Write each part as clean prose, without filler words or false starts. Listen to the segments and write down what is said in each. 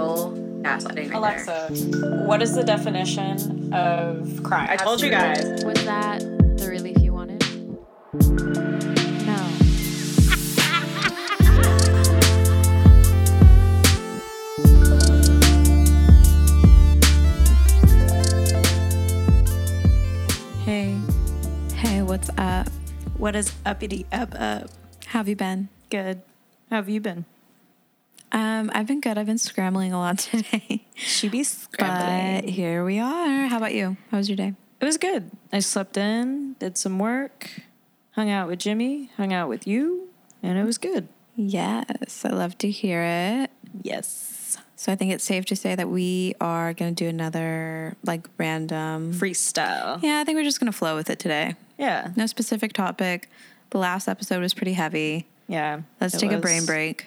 total gaslighting. Alexa, there. What is the definition of crime? I told you guys. Was that the relief you wanted? No. Hey, what's up? What is uppity up? Have you been? Good. How have you been? I've been good. I've been scrambling a lot today. She be scrambling. But here we are. How about you? How was your day? It was good. I slept in, did some work, hung out with Jimmy, hung out with you, and it was good. Yes. I love to hear it. Yes. So I think it's safe to say that we are going to do another, random... freestyle. Yeah, I think we're just going to flow with it today. Yeah. No specific topic. The last episode was pretty heavy. Yeah. Let's take a brain break.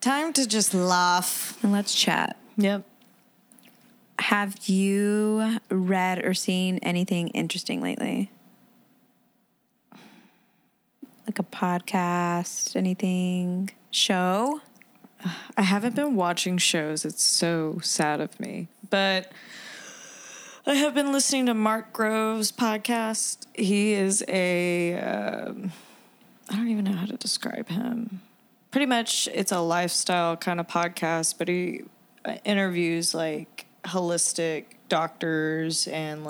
Time to just laugh. And let's chat. Yep. Have you read or seen anything interesting lately? Like a podcast, anything? Show? I haven't been watching shows. It's so sad of me. But I have been listening to Mark Groves' podcast. He is I don't even know how to describe him. Pretty much it's a lifestyle kind of podcast, but he interviews holistic doctors and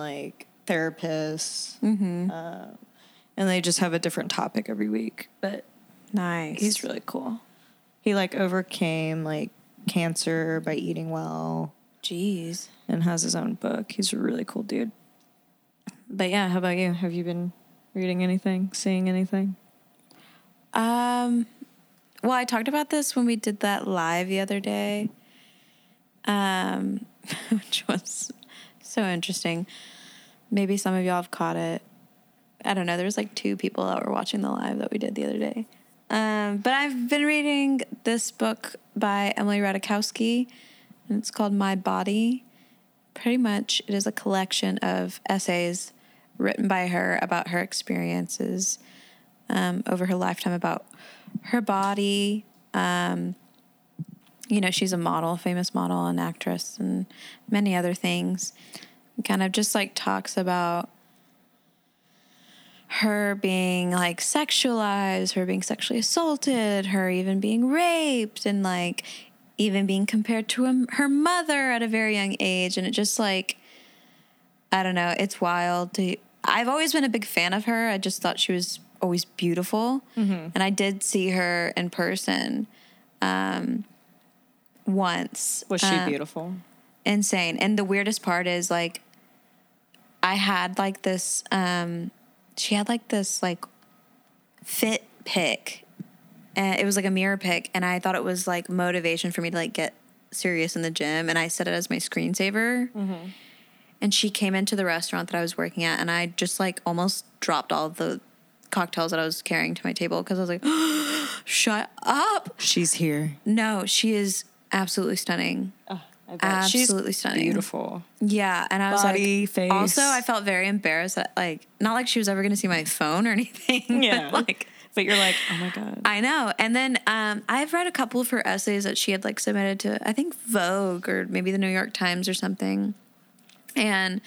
therapists. Mm-hmm. And they just have a different topic every week. But nice. He's really cool. He overcame cancer by eating well. Jeez. And has his own book. He's a really cool dude. But yeah, how about you? Have you been reading anything, seeing anything? Well, I talked about this when we did that live the other day, which was so interesting. Maybe some of y'all have caught it. I don't know. There was 2 people that were watching the live that we did the other day. But I've been reading this book by Emily Ratajkowski, and it's called My Body. Pretty much it is a collection of essays written by her about her experiences over her lifetime about her body. She's a model, famous model, an actress, and many other things. And kind of just talks about her being sexualized, her being sexually assaulted, her even being raped, and even being compared to her mother at a very young age. And it just I don't know, it's wild. I've always been a big fan of her. I just thought she was always beautiful. Mm-hmm. And I did see her in person once. Was she beautiful? Insane. And the weirdest part is I had this she had this fit pic, and it was a mirror pic, and I thought it was motivation for me to get serious in the gym, and I set it as my screensaver. Mm-hmm. And she came into the restaurant that I was working at, and I just almost dropped all the cocktails that I was carrying to my table because I was shut up. She's here. No, she is absolutely stunning. Oh, I bet. Absolutely she's stunning. Beautiful. Yeah. And I body, was face. Also, I felt very embarrassed that not she was ever going to see my phone or anything. Yeah. But you're oh my God. I know. And then I've read a couple of her essays that she had submitted to, I think, Vogue or maybe the New York Times or something. And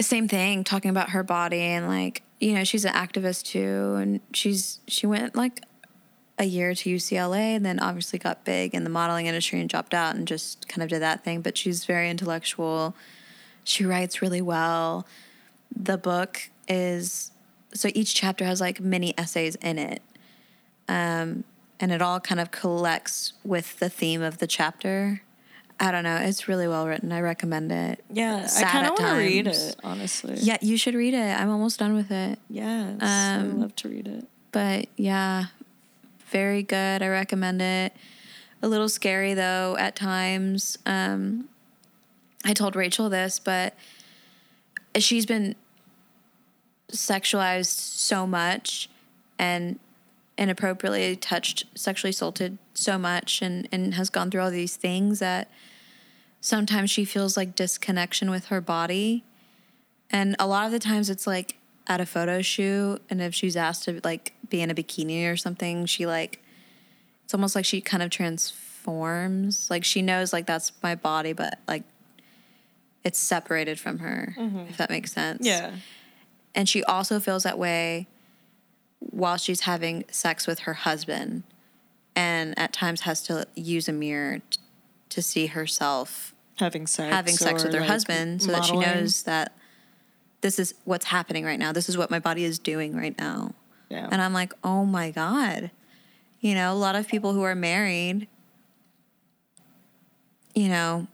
same thing, talking about her body and she's an activist too, and she went a year to UCLA and then obviously got big in the modeling industry and dropped out and just kind of did that thing. But she's very intellectual. She writes really well. The book is, so each chapter has mini essays in it. And it all kind of collects with the theme of the chapter. I don't know. It's really well written. I recommend it. Yeah, sad I kind of want to read it, honestly. Yeah, you should read it. I'm almost done with it. Yes, I love to read it. But yeah, very good. I recommend it. A little scary, though, at times. I told Rachel this, but she's been sexualized so much and inappropriately touched, sexually assaulted so much, and has gone through all these things that sometimes she feels disconnection with her body. And a lot of the times it's at a photo shoot, and if she's asked to be in a bikini or something, she it's almost she kind of forms. Like, she knows, like, that's my body, but, like, it's separated from her, if that makes sense. Yeah. And she also feels that way while she's having sex with her husband, and at times has to use a mirror to see herself having sex with her husband, so modeling, that she knows that this is what's happening right now. This is what my body is doing right now. Yeah. And I'm like, oh, my God. You know, a lot of people who are married, you know,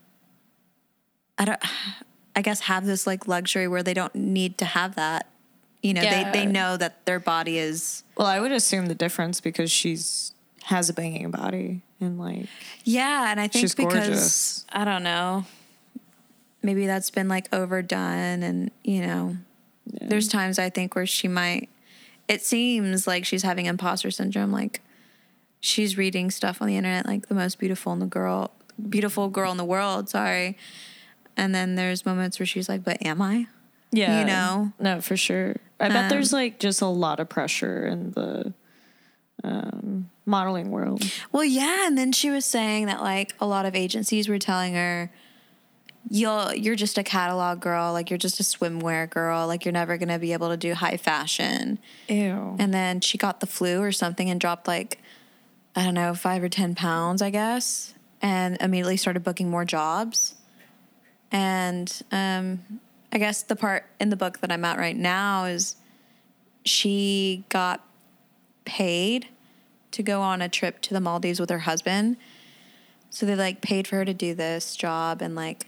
I guess have this, like, luxury where they don't need to have that. You know, they know that their body is... Well, I would assume the difference because she's... has a banging body and, like... Yeah, and I think she's because... gorgeous. I don't know. Maybe that's been, like, overdone and, you know... Yeah. There's times, I think, where she might... It seems like she's having imposter syndrome. Like, she's reading stuff on the internet, like, the most beautiful girl in the world, sorry... And then there's moments where she's like, but am I? Yeah. You know? No, for sure. I bet there's, like, just a lot of pressure in the modeling world. Well, yeah. And then she was saying that, like, a lot of agencies were telling her, you're just a catalog girl. Like, you're just a swimwear girl. Like, you're never going to be able to do high fashion. Ew. And then she got the flu or something and dropped, like, I don't know, 5 or 10 pounds, I guess, and immediately started booking more jobs. And I guess the part in the book that I'm at right now is she got paid to go on a trip to the Maldives with her husband. So they, like, paid for her to do this job and, like,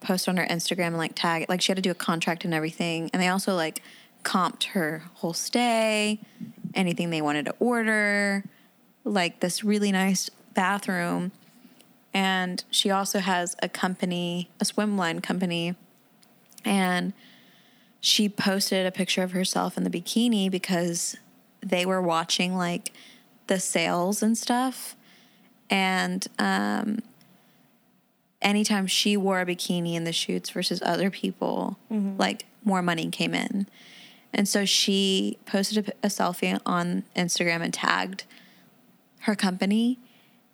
post on her Instagram and, like, tag it. Like, she had to do a contract and everything. And they also, like, comped her whole stay, anything they wanted to order, like, this really nice bathroom. And she also has a company, a swim line company, and she posted a picture of herself in the bikini because they were watching, like, the sales and stuff. And anytime she wore a bikini in the shoots versus other people, like, more money came in. And so she posted a selfie on Instagram and tagged her company,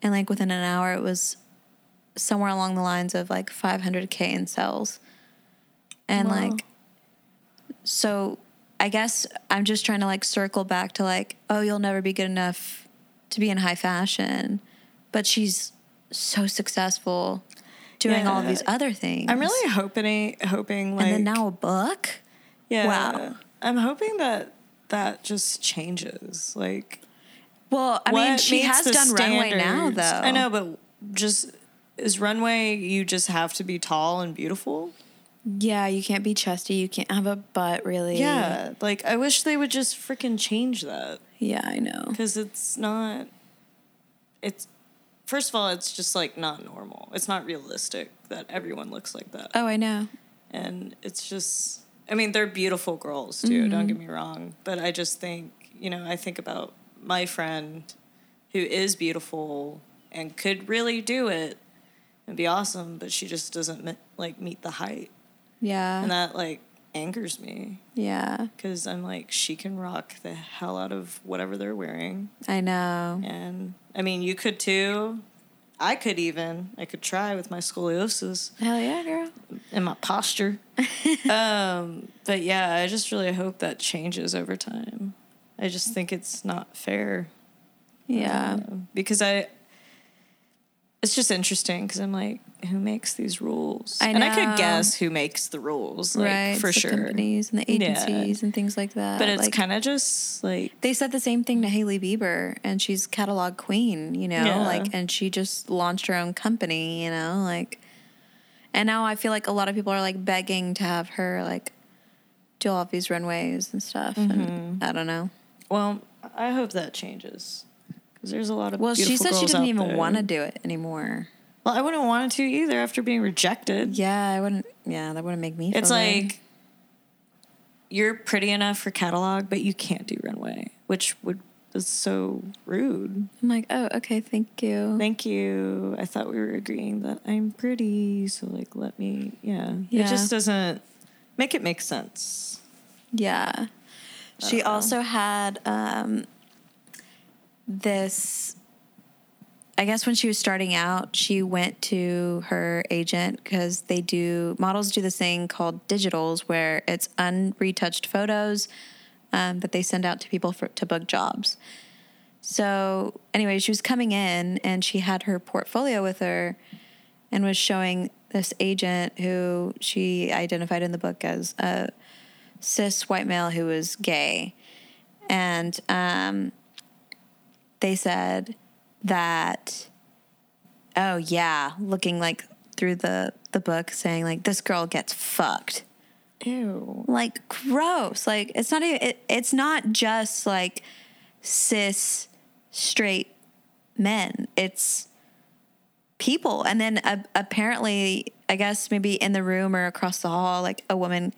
and, like, within an hour it was somewhere along the lines of, like, 500K in sales. And, wow. Like, so I guess I'm just trying to, like, circle back to, like, oh, you'll never be good enough to be in high fashion. But she's so successful doing all these other things. I'm really hoping like... And then now a book? Yeah. Wow. I'm hoping that just changes, like... Well, I mean, she has done runway now, though. I know, but just... Is runway, you just have to be tall and beautiful? Yeah, you can't be chesty. You can't have a butt, really. Yeah, like, I wish they would just freaking change that. Yeah, I know. Because it's not... It's... First of all, it's just, like, not normal. It's not realistic that everyone looks like that. Oh, I know. And it's just... I mean, they're beautiful girls, too. Don't get me wrong. But I just think... You know, I think about my friend who is beautiful and could really do it. It'd be awesome, but she just doesn't, like, meet the height. Yeah. And that, like, angers me. Yeah. Because I'm like, she can rock the hell out of whatever they're wearing. I know. And, I mean, you could, too. I could try with my scoliosis. Hell yeah, girl. And my posture. But, yeah, I just really hope that changes over time. I just think it's not fair. Yeah. Because it's just interesting because I'm like, who makes these rules? I know. And I could guess who makes the rules, like, right, for sure. The companies and the agencies and things like that. But it's, like, kind of just like... They said the same thing to Haley Bieber, and she's catalog queen, you know? Yeah. Like, and she just launched her own company, you know? Like, and now I feel like a lot of people are, like, begging to have her, like, do all these runways and stuff. Mm-hmm. And I don't know. Well, I hope that changes. Because there's a lot of beautiful girls out there. Well, she said she didn't even want to do it anymore. Well, I wouldn't want to either after being rejected. Yeah, I wouldn't. Yeah, that wouldn't make me feel good. It's like, you're pretty enough for catalog, but you can't do runway, which is so rude. I'm like, oh, okay, thank you. Thank you. I thought we were agreeing that I'm pretty, so, like, let me, yeah. It just doesn't make it make sense. Yeah. She also had... this I guess when she was starting out, she went to her agent because they do, models do this thing called digitals where it's unretouched photos that they send out to people to book jobs. So anyway, she was coming in and she had her portfolio with her and was showing this agent who she identified in the book as a cis white male who was gay. And they said that, oh yeah, looking like through the book saying like, this girl gets fucked. Ew. Like gross. Like it's not even, it's not just like cis straight men. It's people. And then apparently, I guess maybe in the room or across the hall, like a woman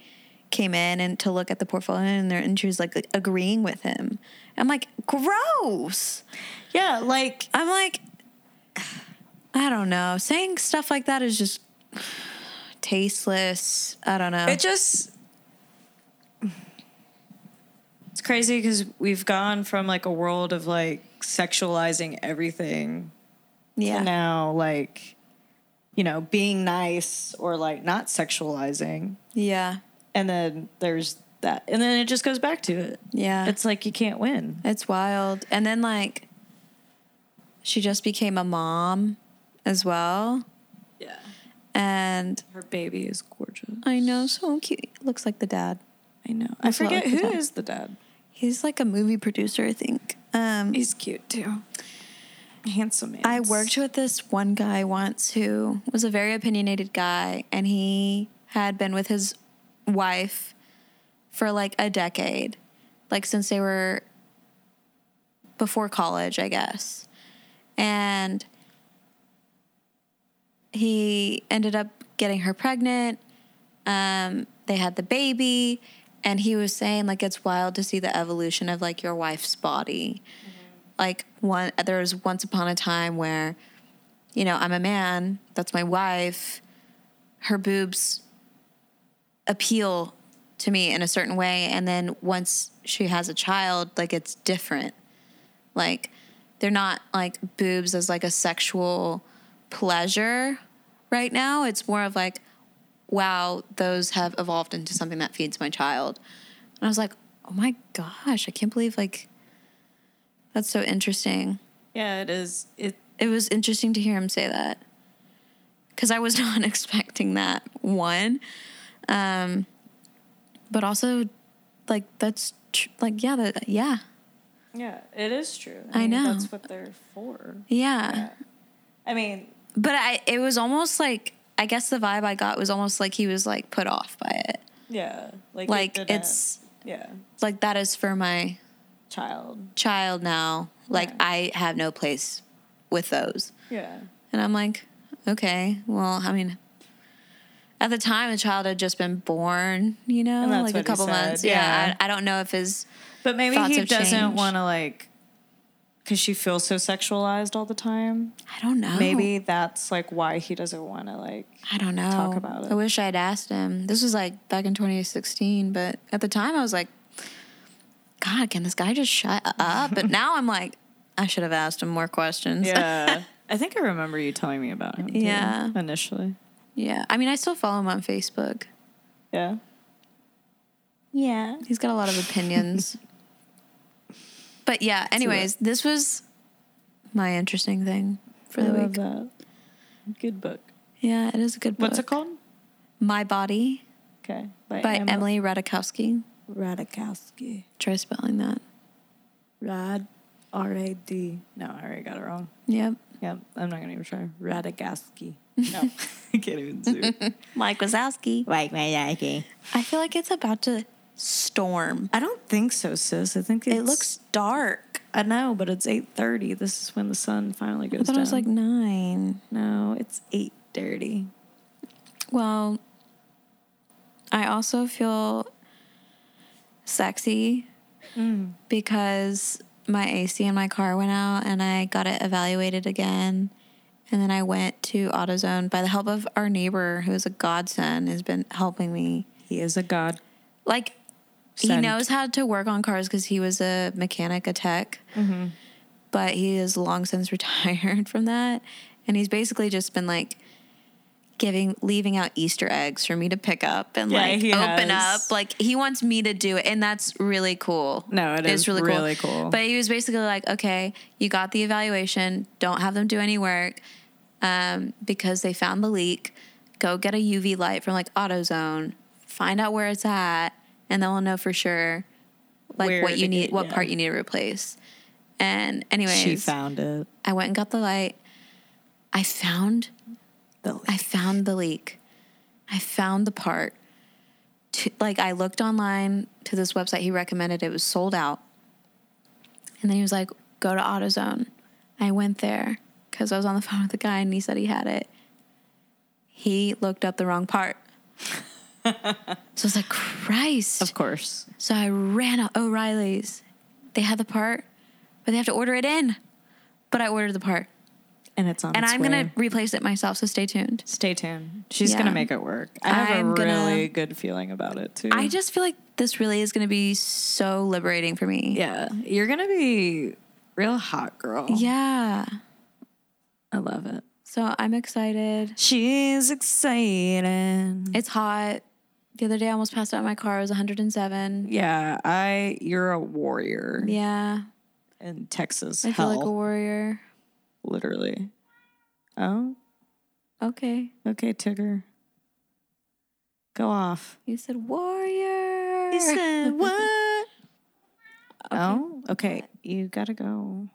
came in and to look at the portfolio and she was like agreeing with him. I'm like, gross. Yeah, like I'm like, I don't know. Saying stuff like that is just tasteless. I don't know. It just, it's crazy because we've gone from like a world of like sexualizing everything. Yeah. To now, like, you know, being nice or like not sexualizing. Yeah. And then there's that. And then it just goes back to it. Yeah. It's like you can't win. It's wild. And then, like, she just became a mom as well. Yeah. And her baby is gorgeous. I know. So cute. Looks like the dad. I know. I forget who is the dad. He's like a movie producer, I think. He's cute, too. Handsome man. I worked with this one guy once who was a very opinionated guy, and he had been with his wife for like a decade, like since they were before college, I guess. And he ended up getting her pregnant. They had the baby, and he was saying like it's wild to see the evolution of like your wife's body. Mm-hmm. Like there was once upon a time where, you know, I'm a man, that's my wife, her boobs appeal to me in a certain way, and then once she has a child, like it's different. Like they're not like boobs as like a sexual pleasure right now. It's more of like, wow, those have evolved into something that feeds my child. And I was like, oh my gosh, I can't believe like that's so interesting. Yeah, it is. It was interesting to hear him say that because I was not expecting that one. But also, like, that's, like, yeah, that, yeah. Yeah, it is true. I mean, know. That's what they're for. Yeah. I mean. But it was almost like, I guess the vibe I got was almost like he was, like, put off by it. Yeah. Like it's. Yeah. Like, that is for my. Child now. Like, yeah. I have no place with those. Yeah. And I'm like, okay, well, I mean. At the time, the child had just been born, you know, like a couple months. Yeah. I don't know if his But maybe he doesn't want to, like, because she feels so sexualized all the time. I don't know. Maybe that's, like, why he doesn't want to, like, I don't know. Talk about it. I wish I had asked him. This was, like, back in 2016, but at the time I was like, God, can this guy just shut up? But now I'm like, I should have asked him more questions. Yeah. I think I remember you telling me about him. Yeah. Too, initially. Yeah. I mean, I still follow him on Facebook. Yeah. Yeah. He's got a lot of opinions. But yeah, anyways, this was my interesting thing for the week. I love that. Good book. Yeah, it is a good book. What's it called? My Body. Okay. By Emily Ratajkowski. Ratajkowski. Try spelling that. Rad. R-A-D. No, I already got it wrong. Yep. Yep. I'm not going to even try. Ratajkowski. No, I can't even do Mike Wazowski. Mike Wazowski. I feel like it's about to storm. I don't think so, sis. I think it looks dark. I know, but it's 8:30. This is when the sun finally goes down. I thought it was like 9. No, it's 8:30. Well, I also feel sexy because my AC in my car went out and I got it evaluated again. And then I went to AutoZone by the help of our neighbor, who is a godsend, has been helping me. He is a god. Like, he knows how to work on cars because he was a mechanic, a tech. Mm-hmm. but he is long since retired from that. And he's basically just been like leaving out Easter eggs for me to pick up and open up. Like, he wants me to do it. And that's really cool. No, it's really cool. But he was basically like, okay, you got the evaluation. Don't have them do any work because they found the leak. Go get a UV light from like AutoZone. Find out where it's at. And then we'll know for sure like what part you need to replace. And anyways, she found it. I went and got the light. I found the leak. I found the part. I looked online to this website he recommended. It was sold out. And then he was like, go to AutoZone. I went there because I was on the phone with the guy and he said he had it. He looked up the wrong part. So I was like, Christ. Of course. So I ran out O'Reilly's. They had the part, but they have to order it in. But I ordered the part. And it's on its way. And I'm going to replace it myself, so stay tuned. Stay tuned. She's going to make it work. I have a really good feeling about it, too. I just feel like this really is going to be so liberating for me. Yeah. You're going to be real hot, girl. Yeah. I love it. So I'm excited. She's excited. It's hot. The other day I almost passed out in my car. It was 107. Yeah. You're a warrior. Yeah. In Texas, I feel like a warrior. Literally. Oh. Okay. Okay, Tigger. Go off. You said warrior. You said what? Okay. Oh, okay. You gotta go.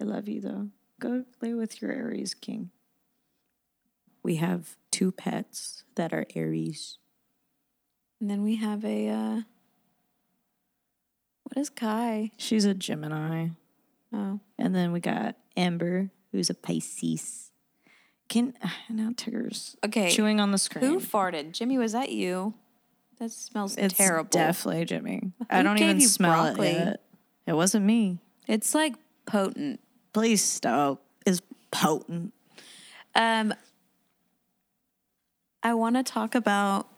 I love you, though. Go play with your Aries king. We have two pets that are Aries. And then we have a, what is Kai? She's a Gemini. Oh. And then we got Amber, who's a Pisces. Now Tigger's chewing on the screen. Who farted? Jimmy, was that you? That smells terrible. It's definitely Jimmy. I don't even smell broccoli. It wasn't me. It's like potent. Please stop. It's potent. I want to talk about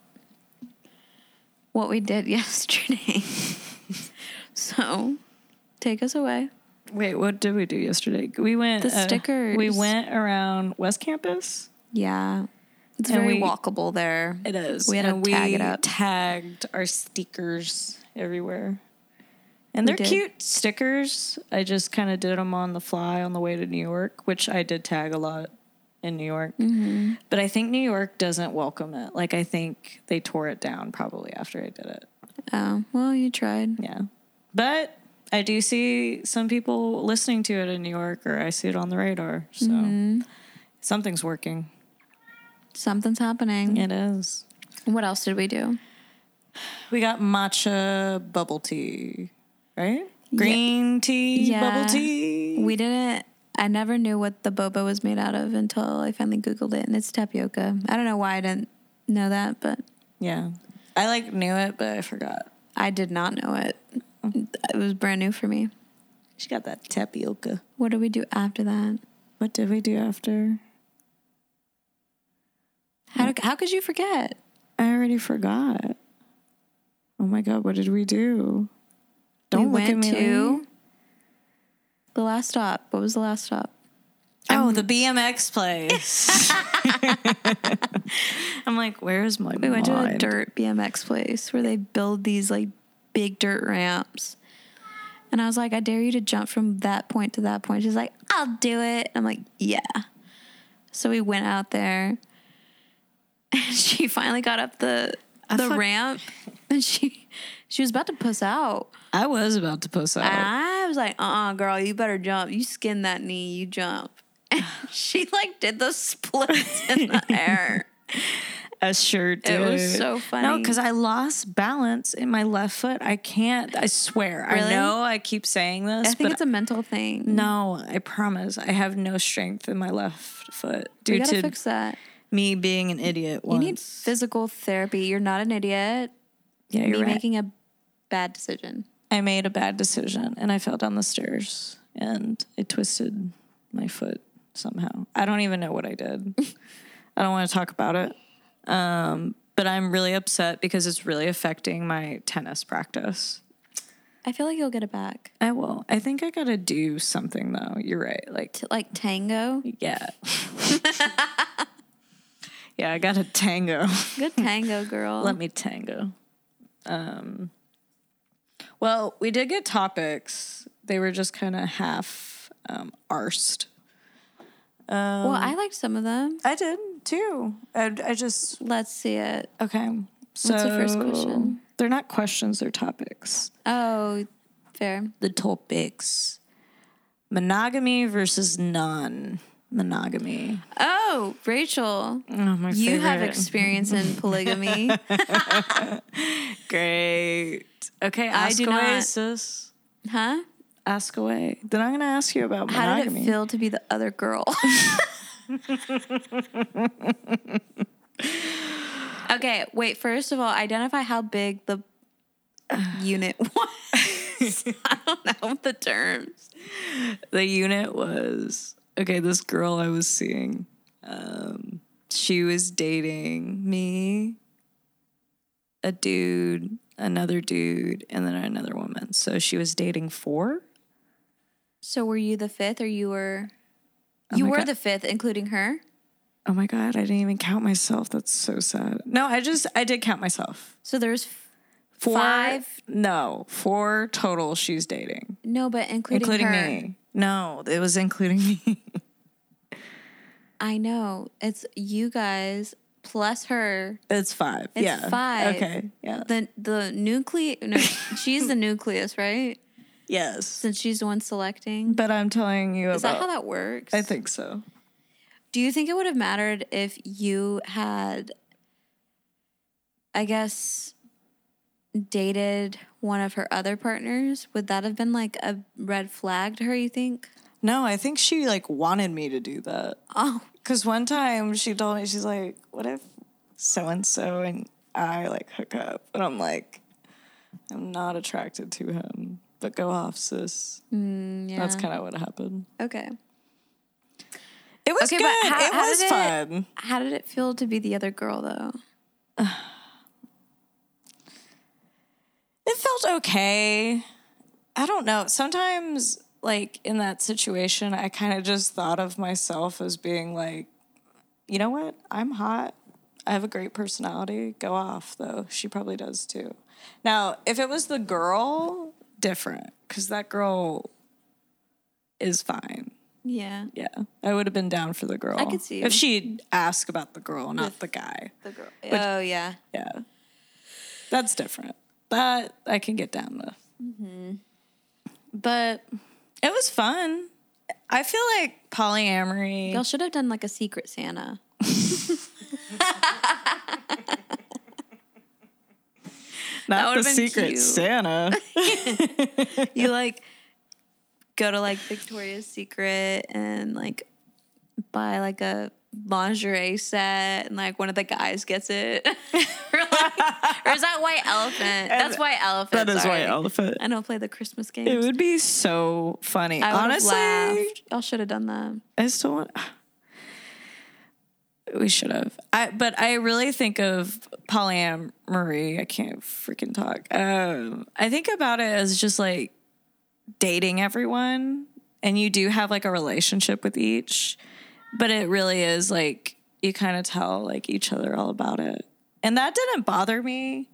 what we did yesterday. So, take us away. Wait, what did we do yesterday? We went... The stickers. We went around West Campus. Yeah. It's very walkable there. It is. We had to tag it up. We tagged our stickers everywhere. And they're cute stickers. I just kind of did them on the fly on the way to New York, which I did tag a lot in New York. Mm-hmm. But I think New York doesn't welcome it. Like, I think they tore it down probably after I did it. Oh, well, you tried. Yeah. But... I do see some people listening to it in New York, or I see it on the radar. So something's working. Something's happening. It is. What else did we do? We got matcha bubble tea, right? Green tea, bubble tea. We didn't. I never knew what the boba was made out of until I finally Googled it, and it's tapioca. I don't know why I didn't know that, but. Yeah. I knew it, but I forgot. I did not know it. It was brand new for me. She got that tapioca. What did we do after that? What did we do after? How could you forget? I already forgot. Oh my God, what did we do? Don't look at me. We went to the last stop. What was the last stop? Oh, the BMX place. I'm like, where's my mind? We went to a dirt BMX place where they build these big dirt ramps. And I was like, I dare you to jump from that point to that point. She's like, I'll do it. And I'm like, yeah. So we went out there and she finally got up the ramp and she was about to puss out. I was about to puss out. And I was like, girl, you better jump. You skin that knee, you jump. And she did those splits in the air. I sure did. It was so funny. No, because I lost balance in my left foot. I can't. I swear. Really? I know I keep saying this. I think it's a mental thing. No, I promise. I have no strength in my left foot due to fix that. Me being an idiot once. You need physical therapy. You're not an idiot. Yeah, you're right. Me making a bad decision. I made a bad decision, and I fell down the stairs, and it twisted my foot somehow. I don't even know what I did. I don't want to talk about it. But I'm really upset because it's really affecting my tennis practice. I feel like you'll get it back. I will. I think I gotta do something though. You're right. Like tango? Yeah. Yeah, I gotta tango. Good tango, girl. Let me tango. Well, we did get topics. They were just kind of half arsed. Well, I liked some of them. I did too. I just... Let's see it. Okay. So, what's the first question? They're not questions, they're topics. Oh, fair. The topics. Monogamy versus non-monogamy. Oh, Rachel. Oh, my favorite. You have experience in polygamy. Great. Okay, ask away, sis. Huh? Ask away. Then I'm going to ask you about monogamy. How did it feel to be the other girl? Okay, wait, first of all, identify how big the unit was. I don't know the terms. The unit was, okay, this girl I was seeing, she was dating me, a dude, another dude, and then another woman. So she was dating four. So were you the fifth, or you were, the fifth, including her? Oh my God, I didn't even count myself. That's so sad. No, I did count myself. So there's five? No, four total she's dating. No, but including her. Me. No, it was including me. I know. It's you guys plus her. It's five. It's five. Okay, yeah. The nucleus, no, she's the nucleus, right? Yes. Since she's the one selecting. But I'm telling you Is that how that works? I think so. Do you think it would have mattered if you had, I guess, dated one of her other partners? Would that have been, like, a red flag to her, you think? No, I think she, like, wanted me to do that. Oh. Because one time she told me, she's like, what if so-and-so and I, like, hook up? And I'm like, I'm not attracted to him, but go off, sis. Yeah. That's kind of what happened. Okay. It was good. But it was fun. How did it feel to be the other girl, though? It felt okay. I don't know. Sometimes, like, in that situation, I kind of just thought of myself as being like, you know what? I'm hot. I have a great personality. Go off, though. She probably does, too. Now, if it was the girl, different, because that girl is fine. Yeah. Yeah. I would have been down for the girl. I could see. If she'd ask about the girl, not the guy. The girl. Which, yeah. Yeah. That's different. That I can get down with. Mm-hmm. But it was fun. I feel like polyamory. Y'all should have done like a Secret Santa. Not the Secret Santa. You like... Go to, like, Victoria's Secret and, like, buy, like, a lingerie set and, like, one of the guys gets it. or is that White Elephant? That's White Elephant. That is White Elephant. I don't play the Christmas games. It would be so funny. I honestly laughed. Y'all should have done that. I still want... We should have. But I really think of polyamory. I can't freaking talk. I think about it as just, like, dating everyone, and you do have like a relationship with each, but it really is like you kind of tell like each other all about it, and that didn't bother me.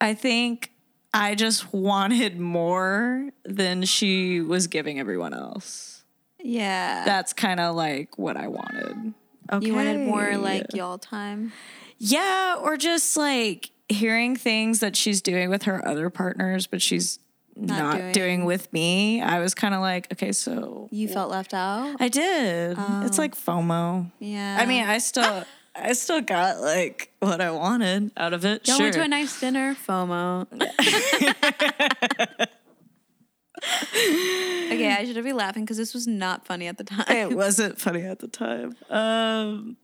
I think I just wanted more than she was giving everyone else. Yeah, that's kind of like what I wanted. Okay, you wanted more like y'all time. Yeah, or just like hearing things that she's doing with her other partners, but she's not doing with me. I was kind of like, okay, so you felt left out? I did. It's like FOMO. Yeah. I mean, I still got like what I wanted out of it. Y'all went to a nice dinner. FOMO. Okay, I should be laughing because this was not funny at the time. It wasn't funny at the time.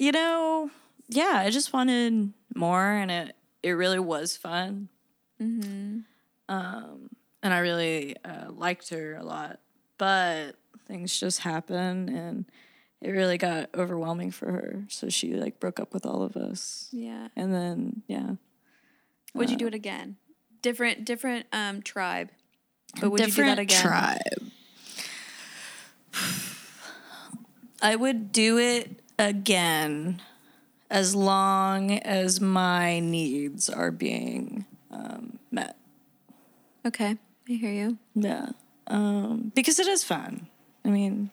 You know, yeah, I just wanted more, and it really was fun. Mm-hmm. And I really liked her a lot, but things just happened, and it really got overwhelming for her. So she like broke up with all of us. Yeah. And then, yeah. Would you do it again? Different tribe. But would you do that again? Tribe. I would do it again as long as my needs are being met. Okay. I hear you. Yeah. Because it is fun. I mean...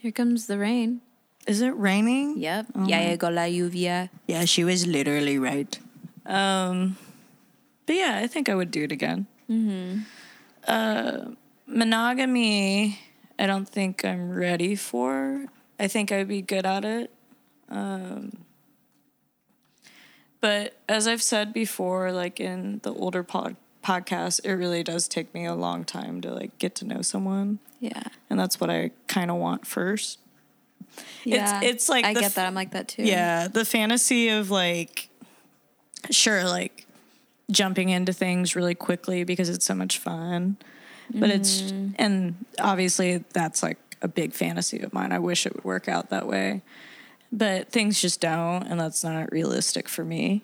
Here comes the rain. Is it raining? Yep. Oh. Ya llegó la lluvia. Yeah, she was literally right. But yeah, I think I would do it again. Mm-hmm. Monogamy, I don't think I'm ready for. I think I'd be good at it. But as I've said before, like in the older podcast, it really does take me a long time to like get to know someone. Yeah. And that's what I kind of want first. Yeah. It's like I get that. I'm like that too. Yeah. The fantasy of like, sure, like jumping into things really quickly because it's so much fun. But it's, and obviously that's like a big fantasy of mine. I wish it would work out that way. But things just don't, and that's not realistic for me.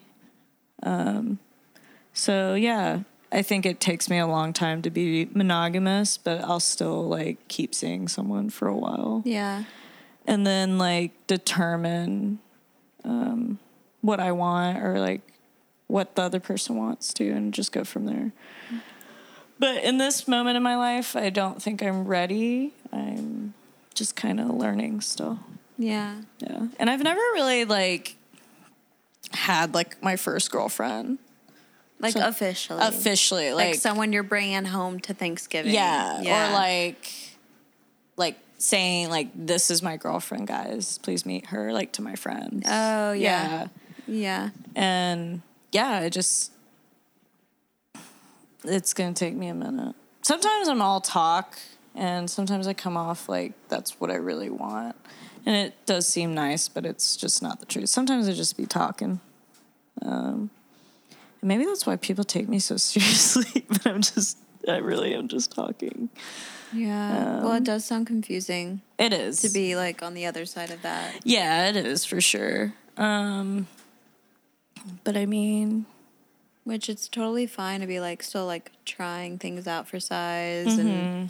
So, yeah, I think it takes me a long time to be monogamous, but I'll still, like, keep seeing someone for a while. Yeah. And then, like, determine what I want or, like, what the other person wants to and just go from there. But in this moment in my life, I don't think I'm ready. I'm just kind of learning still. Yeah. Yeah. And I've never really, like, had, like, my first girlfriend. Like, so, officially. Officially. Like someone you're bringing home to Thanksgiving. Yeah. Or, like saying, like, this is my girlfriend, guys. Please meet her, like, to my friends. Oh, yeah. Yeah. And, yeah, it just... It's going to take me a minute. Sometimes I'm all talk, and sometimes I come off like that's what I really want. And it does seem nice, but it's just not the truth. Sometimes I just be talking. And maybe that's why people take me so seriously, but I really am just talking. Yeah. Well, it does sound confusing. It is. To be, like, on the other side of that. Yeah, it is, for sure. But, I mean... Which it's totally fine to be, like, still, like, trying things out for size and...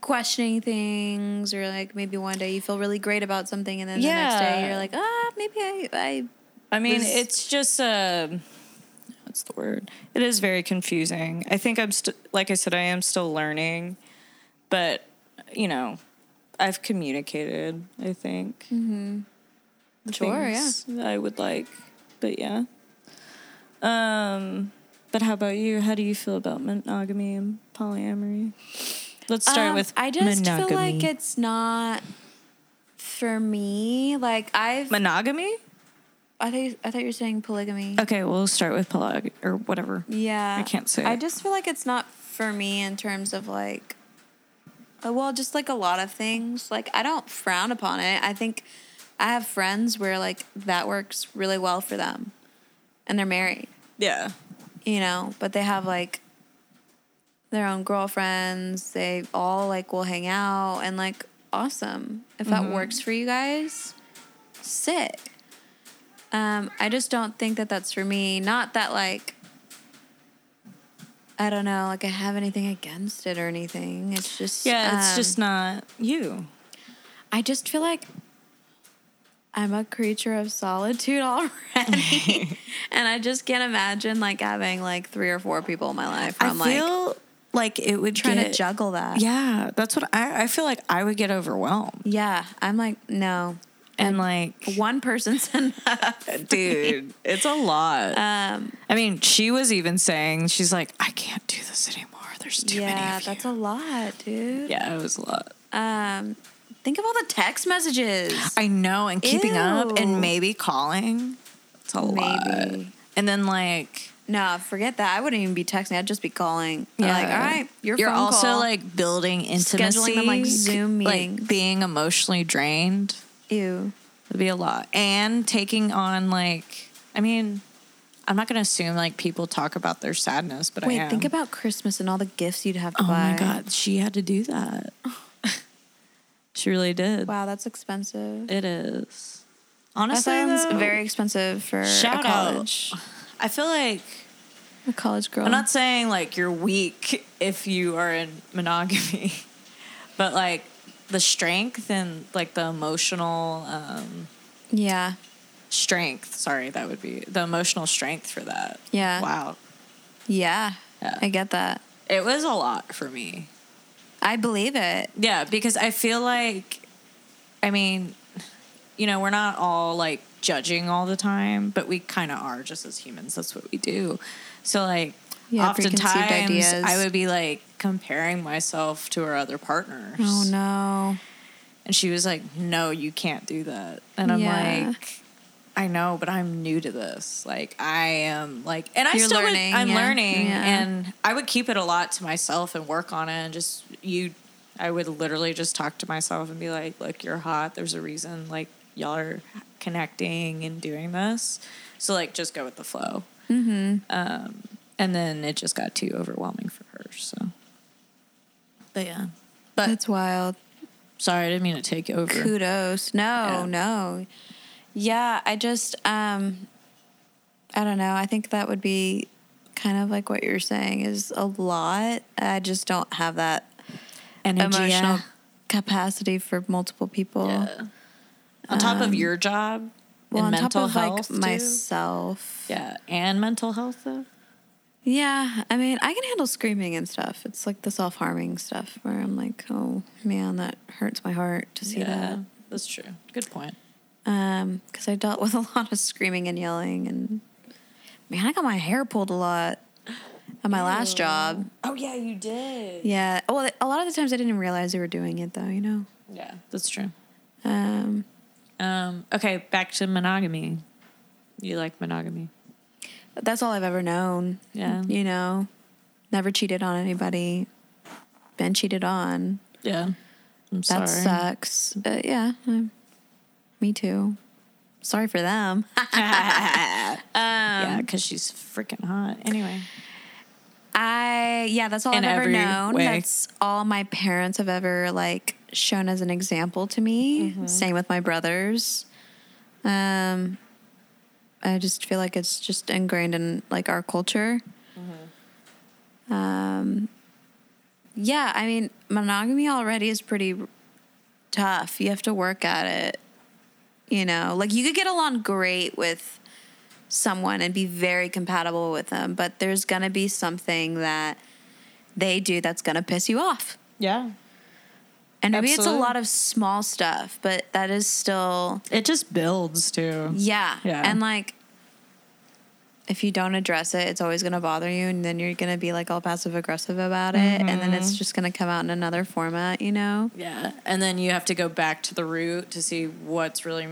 questioning things, or like maybe one day you feel really great about something and then the next day you're like, maybe I mean, it's just what's the word? It is very confusing. I think like I said, I am still learning, but you know, I've communicated, I think. Mhm. Sure, yeah. I would like, but yeah. But how about you? How do you feel about monogamy and polyamory? Let's start with monogamy. I just feel like it's not for me. Like monogamy? I thought you were saying polygamy. Okay, we'll start with polygamy or whatever. Yeah. I can't say it. I just feel like it's not for me in terms of like, well, just like a lot of things. Like I don't frown upon it. I think I have friends where like that works really well for them and they're married. Yeah. You know, but they have like their own girlfriends, they all, like, will hang out, and, like, awesome. If that works for you guys, sick. I just don't think that that's for me. Not that, like, I don't know, like, I have anything against it or anything. It's just... Yeah, it's just not you. I just feel like I'm a creature of solitude already, and I just can't imagine, like, having, like, 3 or 4 people in my life. I feel... Like, it would to juggle that. Yeah, that's what I feel like I would get overwhelmed. Yeah, I'm like, no. And like... One person's enough. Dude, it's a lot. I mean, she was even saying, she's like, I can't do this anymore. There's too many of you. Yeah, that's a lot, dude. Yeah, it was a lot. Think of all the text messages. I know, and keeping up, and maybe calling. It's a lot. And then like... No, forget that. I wouldn't even be texting. I'd just be calling. Yeah. Like, all right, your phone also call. Like building intimacy, scheduling them like Zoom meetings, like being emotionally drained. Ew, it'd be a lot. And taking on like, I mean, I'm not gonna assume like people talk about their sadness, but I am. Think about Christmas and all the gifts you'd have to buy. Oh my God, she had to do that. She really did. Wow, that's expensive. It is. Honestly, that sounds very expensive for a college. I feel like A college girl. I'm not saying, like, you're weak if you are in monogamy, but, like, the strength and, like, the emotional... strength. Sorry, that would be... The emotional strength for that. Yeah. Wow. Yeah. I get that. It was a lot for me. I believe it. Yeah, because I feel like... I mean, you know, we're not all, like, judging all the time, but we kind of are just as humans. That's what we do. So, like, yeah, oftentimes I would be, like, comparing myself to her other partners. Oh, no. And she was like, no, you can't do that. And I'm like, I know, but I'm new to this. Like, I am, like... And I still learning. I'm learning. Yeah. And I would keep it a lot to myself and work on it and just... I would literally just talk to myself and be like, look, you're hot. There's a reason, like, y'all are connecting and doing this. So, like, just go with the flow. Mm-hmm. And then it just got too overwhelming for her, so. But, yeah. But that's wild. Sorry, I didn't mean to take over. Kudos. No. Yeah, I just, I don't know. I think that would be kind of like what you're saying is a lot. I just don't have that emotional capacity for multiple people. Yeah. On top of your job, well, and on mental top of health, like, myself. Yeah, and mental health, though? Yeah, I mean, I can handle screaming and stuff. It's like the self-harming stuff where I'm like, oh, man, that hurts my heart to see that. Yeah, that's true. Good point. Because I dealt with a lot of screaming and yelling, and, man, I got my hair pulled a lot at my last job. Oh, yeah, you did. Yeah. Well, a lot of the times I didn't realize they were doing it, though, you know? Yeah, that's true. Okay, back to monogamy. You like monogamy. That's all I've ever known. Yeah. You know, never cheated on anybody. Been cheated on. Yeah. I'm sorry. That sucks. But yeah, me too. Sorry for them. Yeah, because she's freaking hot. Anyway. That's all I've ever known. That's all my parents have ever, like, shown as an example to me. Mm-hmm. Same with my brothers. I just feel like it's just ingrained in, like, our culture. Mm-hmm. I mean, monogamy already is pretty tough. You have to work at it, you know. Like, you could get along great with someone and be very compatible with them, but there's going to be something that they do that's going to piss you off. Yeah. And maybe Absolutely. It's a lot of small stuff, but that is still... It just builds, too. Yeah. And, like, if you don't address it, it's always going to bother you, and then you're going to be, like, all passive-aggressive about it, mm-hmm. and then it's just going to come out in another format, you know? Yeah. And then you have to go back to the root to see what's really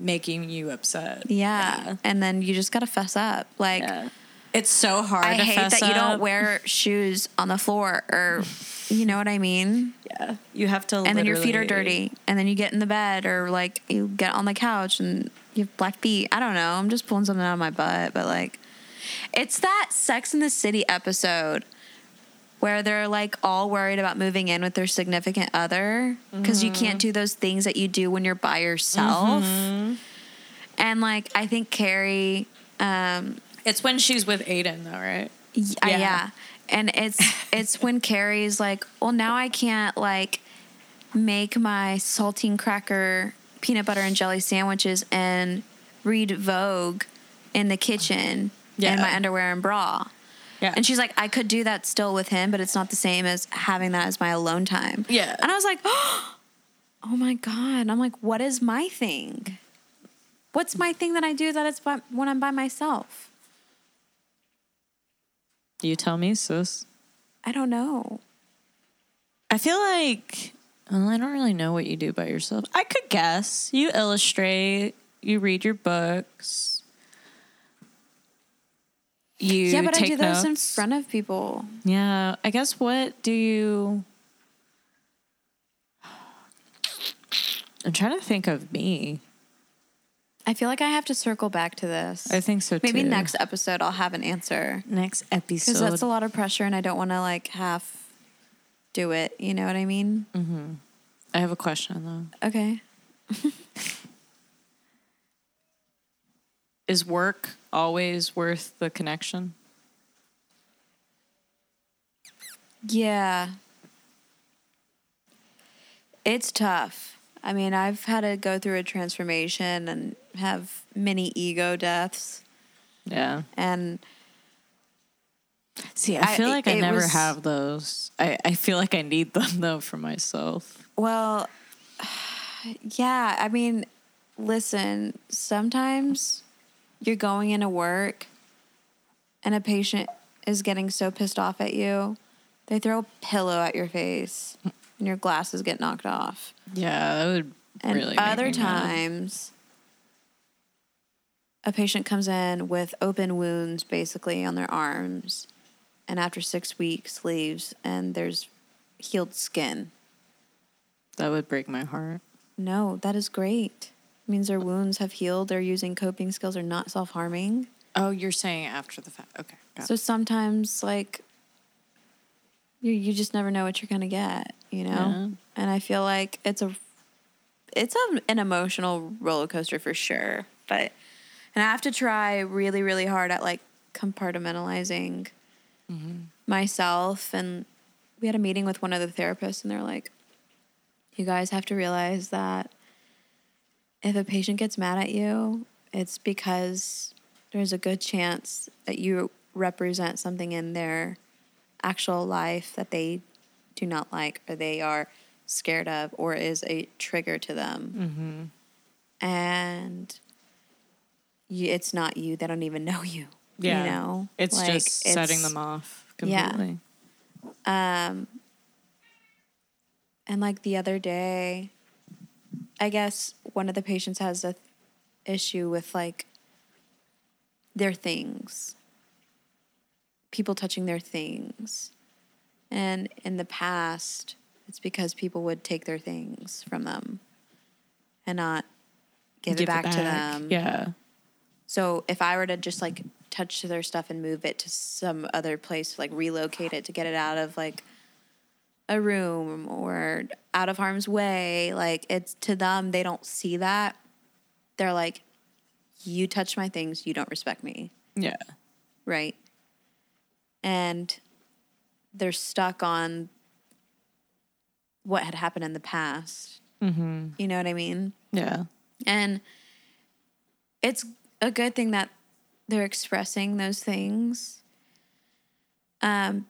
making you upset. Yeah. And then you just got to fess up. Like... Yeah. It's so hard to fess up. I hate that you don't wear shoes on the floor, or, you know what I mean? Yeah. You have to literally... And then your feet are dirty, and then you get in the bed, or, like, you get on the couch, and you have black feet. I don't know. I'm just pulling something out of my butt, but, like... It's that Sex and the City episode where they're, like, all worried about moving in with their significant other because mm-hmm. you can't do those things that you do when you're by yourself. Mm-hmm. And, like, I think Carrie... It's when she's with Aiden, though, right? Yeah. And it's when Carrie's like, well, now I can't, like, make my saltine cracker peanut butter and jelly sandwiches and read Vogue in the kitchen in my underwear and bra. Yeah. And she's like, I could do that still with him, but it's not the same as having that as my alone time. Yeah. And I was like, oh, my God. And I'm like, what is my thing? What's my thing that I do that it's when I'm by myself? You tell me, sis. I don't know. I feel like... Well, I don't really know what you do by yourself. I could guess. You illustrate. You read your books. You take notes. Yeah, but I do those in front of people. Yeah. I guess what do you... I'm trying to think of me. I feel like I have to circle back to this. I think so, too. Maybe next episode I'll have an answer. Next episode. Because that's a lot of pressure, and I don't want to, like, half do it. You know what I mean? Mm-hmm. I have a question, though. Okay. Is work always worth the connection? Yeah. It's tough. I mean, I've had to go through a transformation and have many ego deaths. Yeah. And... see, I feel like I never have those. I feel like I need them, though, for myself. Well, yeah. I mean, listen, sometimes you're going into work and a patient is getting so pissed off at you, they throw a pillow at your face and your glasses get knocked off. Yeah, that would really make me mad. Other times... a patient comes in with open wounds, basically, on their arms, and after 6 weeks leaves, and there's healed skin. That would break my heart. No, that is great. It means their wounds have healed, they're using coping skills, they're not self-harming. Oh, you're saying after the fact. Okay. So sometimes, like, you just never know what you're going to get, you know? Yeah. And I feel like it's an emotional roller coaster for sure, but... and I have to try really, really hard at, like, compartmentalizing myself. And we had a meeting with one of the therapists, and they're like, you guys have to realize that if a patient gets mad at you, it's because there's a good chance that you represent something in their actual life that they do not like or they are scared of or is a trigger to them. Mm-hmm. And... it's not you. They don't even know you. Yeah. You know? It's like, just setting them off completely. Yeah. And, like, the other day, I guess one of the patients has an issue with, like, their things. People touching their things. And in the past, it's because people would take their things from them and not give it back to them. Yeah. So if I were to just, like, touch their stuff and move it to some other place, like, relocate it to get it out of, like, a room or out of harm's way, like, it's to them, they don't see that. They're like, you touch my things, you don't respect me. Yeah. Right? And they're stuck on what had happened in the past. Mm-hmm. You know what I mean? Yeah. And it's... a good thing that they're expressing those things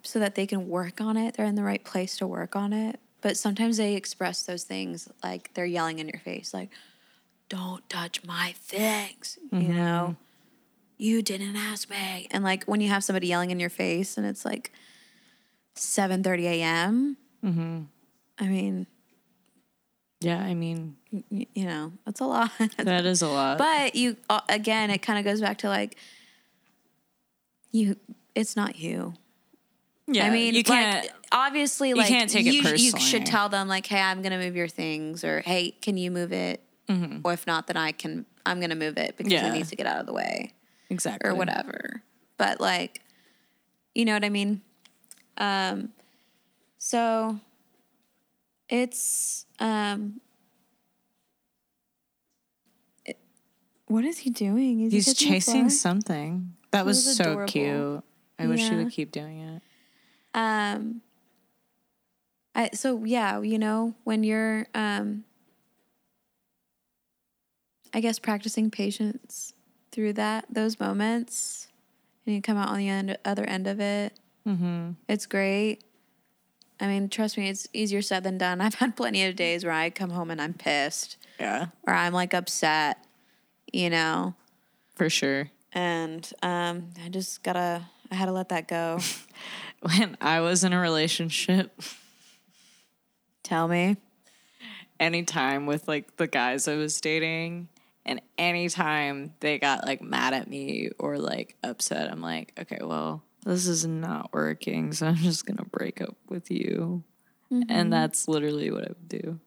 so that they can work on it. They're in the right place to work on it. But sometimes they express those things like they're yelling in your face, like, don't touch my things, you know? You didn't ask me. And, like, when you have somebody yelling in your face and it's, like, 7:30 a.m., I mean... yeah, I mean... you know, that's a lot. That is a lot. But you, again, it kind of goes back to, like, you. It's not you. Yeah, I mean, you can't... like, obviously, you like... you can't take it personally. You should tell them, like, hey, I'm going to move your things, or hey, can you move it? Or if not, then I'm going to move it because it needs to get out of the way. Exactly. Or whatever. But, like, you know what I mean? So... it's, what is he doing? Is he's chasing something. That was so adorable. Cute. I wish he would keep doing it. You know, when you're, I guess practicing patience through those moments, and you come out on the other end of it. It's great. I mean, trust me, it's easier said than done. I've had plenty of days where I come home and I'm pissed. Yeah. Or I'm, like, upset, you know. For sure. And I just I had to let that go. When I was in a relationship. Tell me. Anytime with, like, the guys I was dating, and anytime they got, like, mad at me or, like, upset, I'm like, okay, well. This is not working, so I'm just going to break up with you. And that's literally what I would do.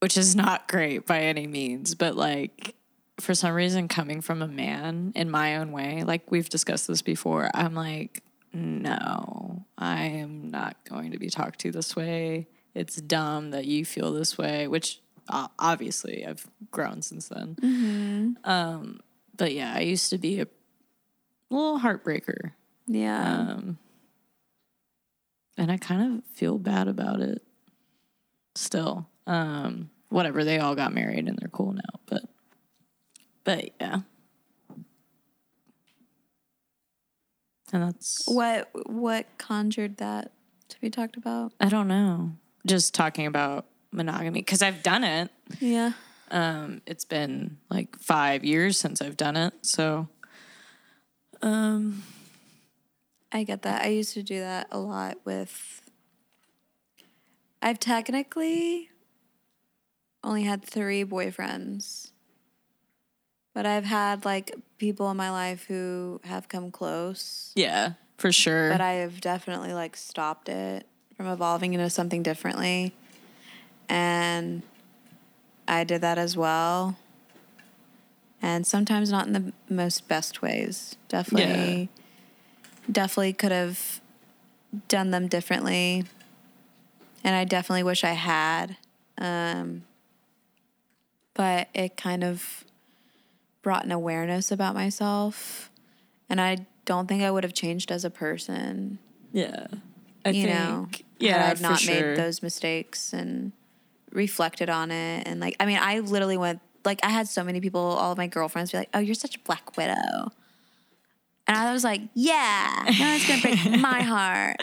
Which is not great by any means, but, like, for some reason, coming from a man in my own way, like, we've discussed this before, I'm like, no, I am not going to be talked to this way. It's dumb that you feel this way, which, obviously, I've grown since then. But, yeah, I used to be a little heartbreaker. Yeah. And I kind of feel bad about it still. Whatever, they all got married and they're cool now. But yeah. And that's... What conjured that to be talked about? I don't know. Just talking about monogamy. Because I've done it. Yeah. It's been like 5 years since I've done it. So... I get that. I used to do that a lot with... I've technically only had 3 boyfriends. But I've had, like, people in my life who have come close. Yeah, for sure. But I have definitely, like, stopped it from evolving into something differently. And I did that as well. And sometimes not in the most best ways. Definitely could have done them differently. And I definitely wish I had. But it kind of brought an awareness about myself. And I don't think I would have changed as a person. Yeah. I think, had I not made those mistakes and reflected on it. And, like, I mean, I literally went, like, I had so many people, all of my girlfriends, be like, oh, you're such a black widow. And I was like, yeah, no one's going to break my heart.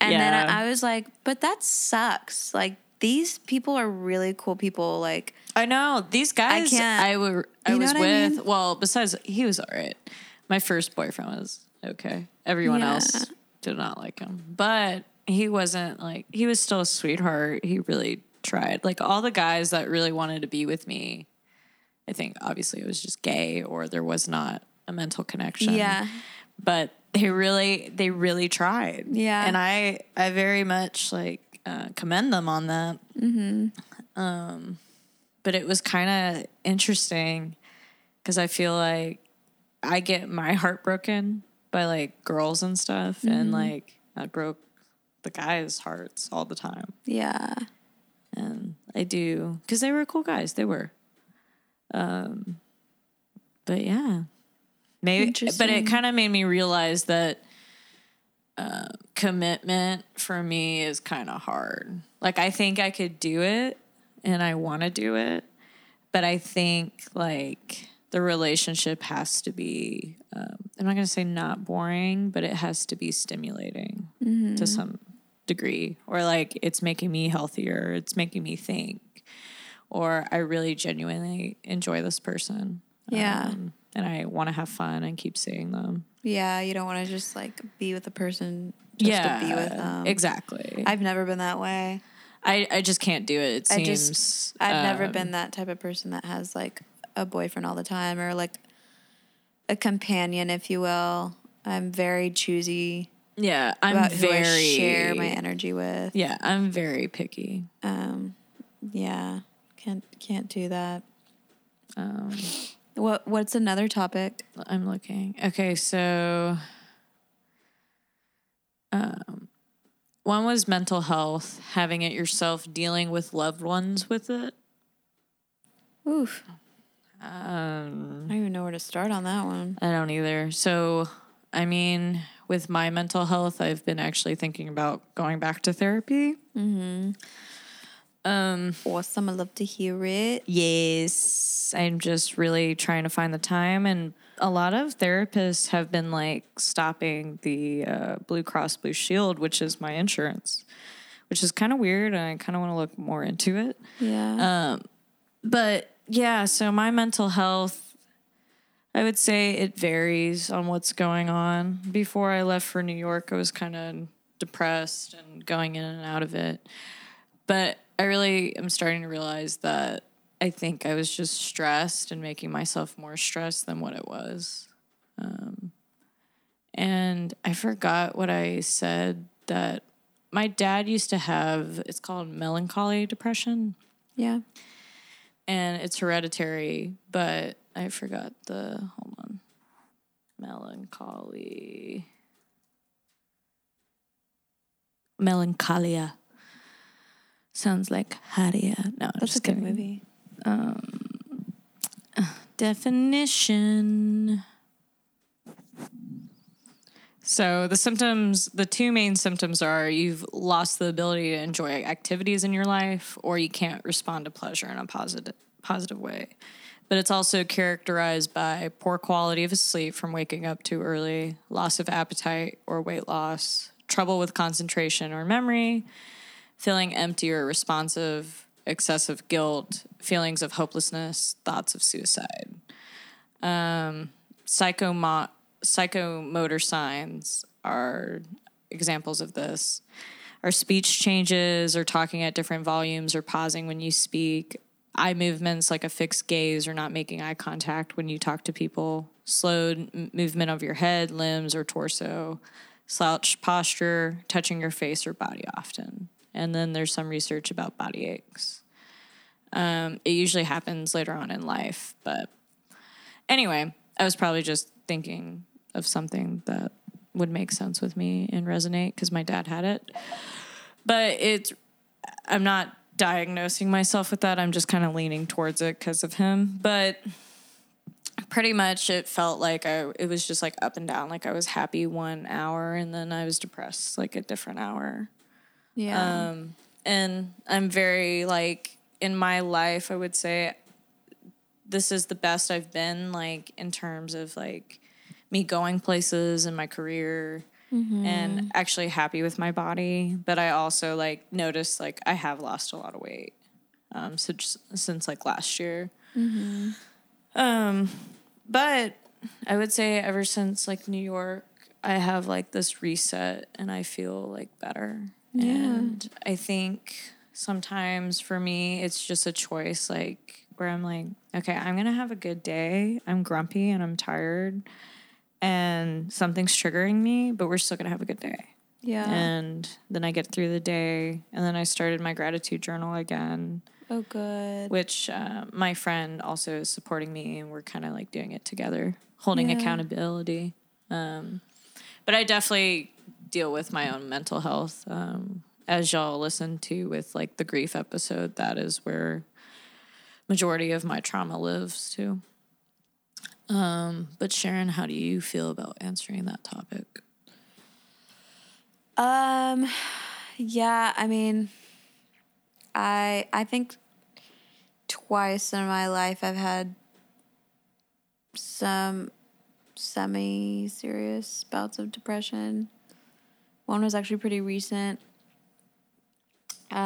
And then I was like, but that sucks. Like, these people are really cool people. Like, I know. These guys I was with. Well, besides, he was all right. My first boyfriend was okay. Everyone else did not like him. But he wasn't like, he was still a sweetheart. He really tried. Like, all the guys that really wanted to be with me, I think obviously it was just gay or there was not a mental connection. Yeah. But they really tried. Yeah. And I very much like commend them on that. Mm-hmm. But it was kind of interesting because I feel like I get my heart broken by like girls and stuff. Mm-hmm. And like I broke the guys' hearts all the time. Yeah. And I do because they were cool guys. They were. But yeah. Maybe, but it kind of made me realize that commitment for me is kind of hard. Like, I think I could do it, and I want to do it, but I think, like, the relationship has to be, I'm not going to say not boring, but it has to be stimulating mm-hmm. to some degree. Or, like, it's making me healthier. It's making me think. Or I really genuinely enjoy this person. Yeah. And I want to have fun and keep seeing them. Yeah, you don't want to just, like, be with a person just to be with them. Exactly. I've never been that way. I just can't do it, it seems. I've never been that type of person that has, like, a boyfriend all the time or, like, a companion, if you will. I'm very choosy. Yeah, about who I share my energy with. Yeah, I'm very picky. Yeah, can't do that. What's another topic? I'm looking. Okay, so one was mental health, having it yourself, dealing with loved ones with it. Oof. I don't even know where to start on that one. I don't either. So, I mean, with my mental health, I've been actually thinking about going back to therapy. Mm-hmm. Awesome. I love to hear it. Yes. I'm just really trying to find the time. And a lot of therapists have been like stopping the Blue Cross Blue Shield, which is my insurance, which is kind of weird. And I kind of want to look more into it. Yeah. But yeah, so my mental health, I would say it varies on what's going on. Before I left for New York, I was kind of depressed and going in and out of it. But I really am starting to realize that I think I was just stressed and making myself more stressed than what it was. And I forgot what I said that my dad used to have. It's called melancholy depression. Yeah. And it's hereditary, but I forgot hold on. Melancholia. Sounds like Haria. No, that's a good movie. Definition. So the symptoms, the two main symptoms are you've lost the ability to enjoy activities in your life, or you can't respond to pleasure in a positive way. But it's also characterized by poor quality of sleep from waking up too early, loss of appetite or weight loss, trouble with concentration or memory, feeling empty or responsive, excessive guilt, feelings of hopelessness, thoughts of suicide. Psychomotor signs are examples of this. Our speech changes or talking at different volumes or pausing when you speak. Eye movements like a fixed gaze or not making eye contact when you talk to people. Slowed movement of your head, limbs, or torso. Slouched posture, touching your face or body often. And then there's some research about body aches. It usually happens later on in life. But anyway, I was probably just thinking of something that would make sense with me and resonate because my dad had it. But I'm not diagnosing myself with that. I'm just kind of leaning towards it because of him. But pretty much it felt like it was just like up and down. Like I was happy 1 hour and then I was depressed like a different hour. Yeah. And I'm very like in my life, I would say this is the best I've been like in terms of like me going places in my career. Mm-hmm. And actually happy with my body. But I also, like, noticed, like, I have lost a lot of weight since, like, last year. Mm-hmm. But I would say ever since, like, New York, I have, like, this reset and I feel, like, better. Yeah. And I think sometimes for me it's just a choice, like, where I'm like, okay, I'm going to have a good day. I'm grumpy and I'm tired. And something's triggering me, but we're still going to have a good day. Yeah. And then I get through the day, and then I started my gratitude journal again. Oh, good. Which my friend also is supporting me, and we're kind of, like, doing it together, holding accountability. But I definitely deal with my own mental health. As y'all listen to with, like, the grief episode, that is where majority of my trauma lives, too. But Sharon, how do you feel about answering that topic? Yeah, I mean, I think twice in my life I've had some semi-serious bouts of depression. One was actually pretty recent. It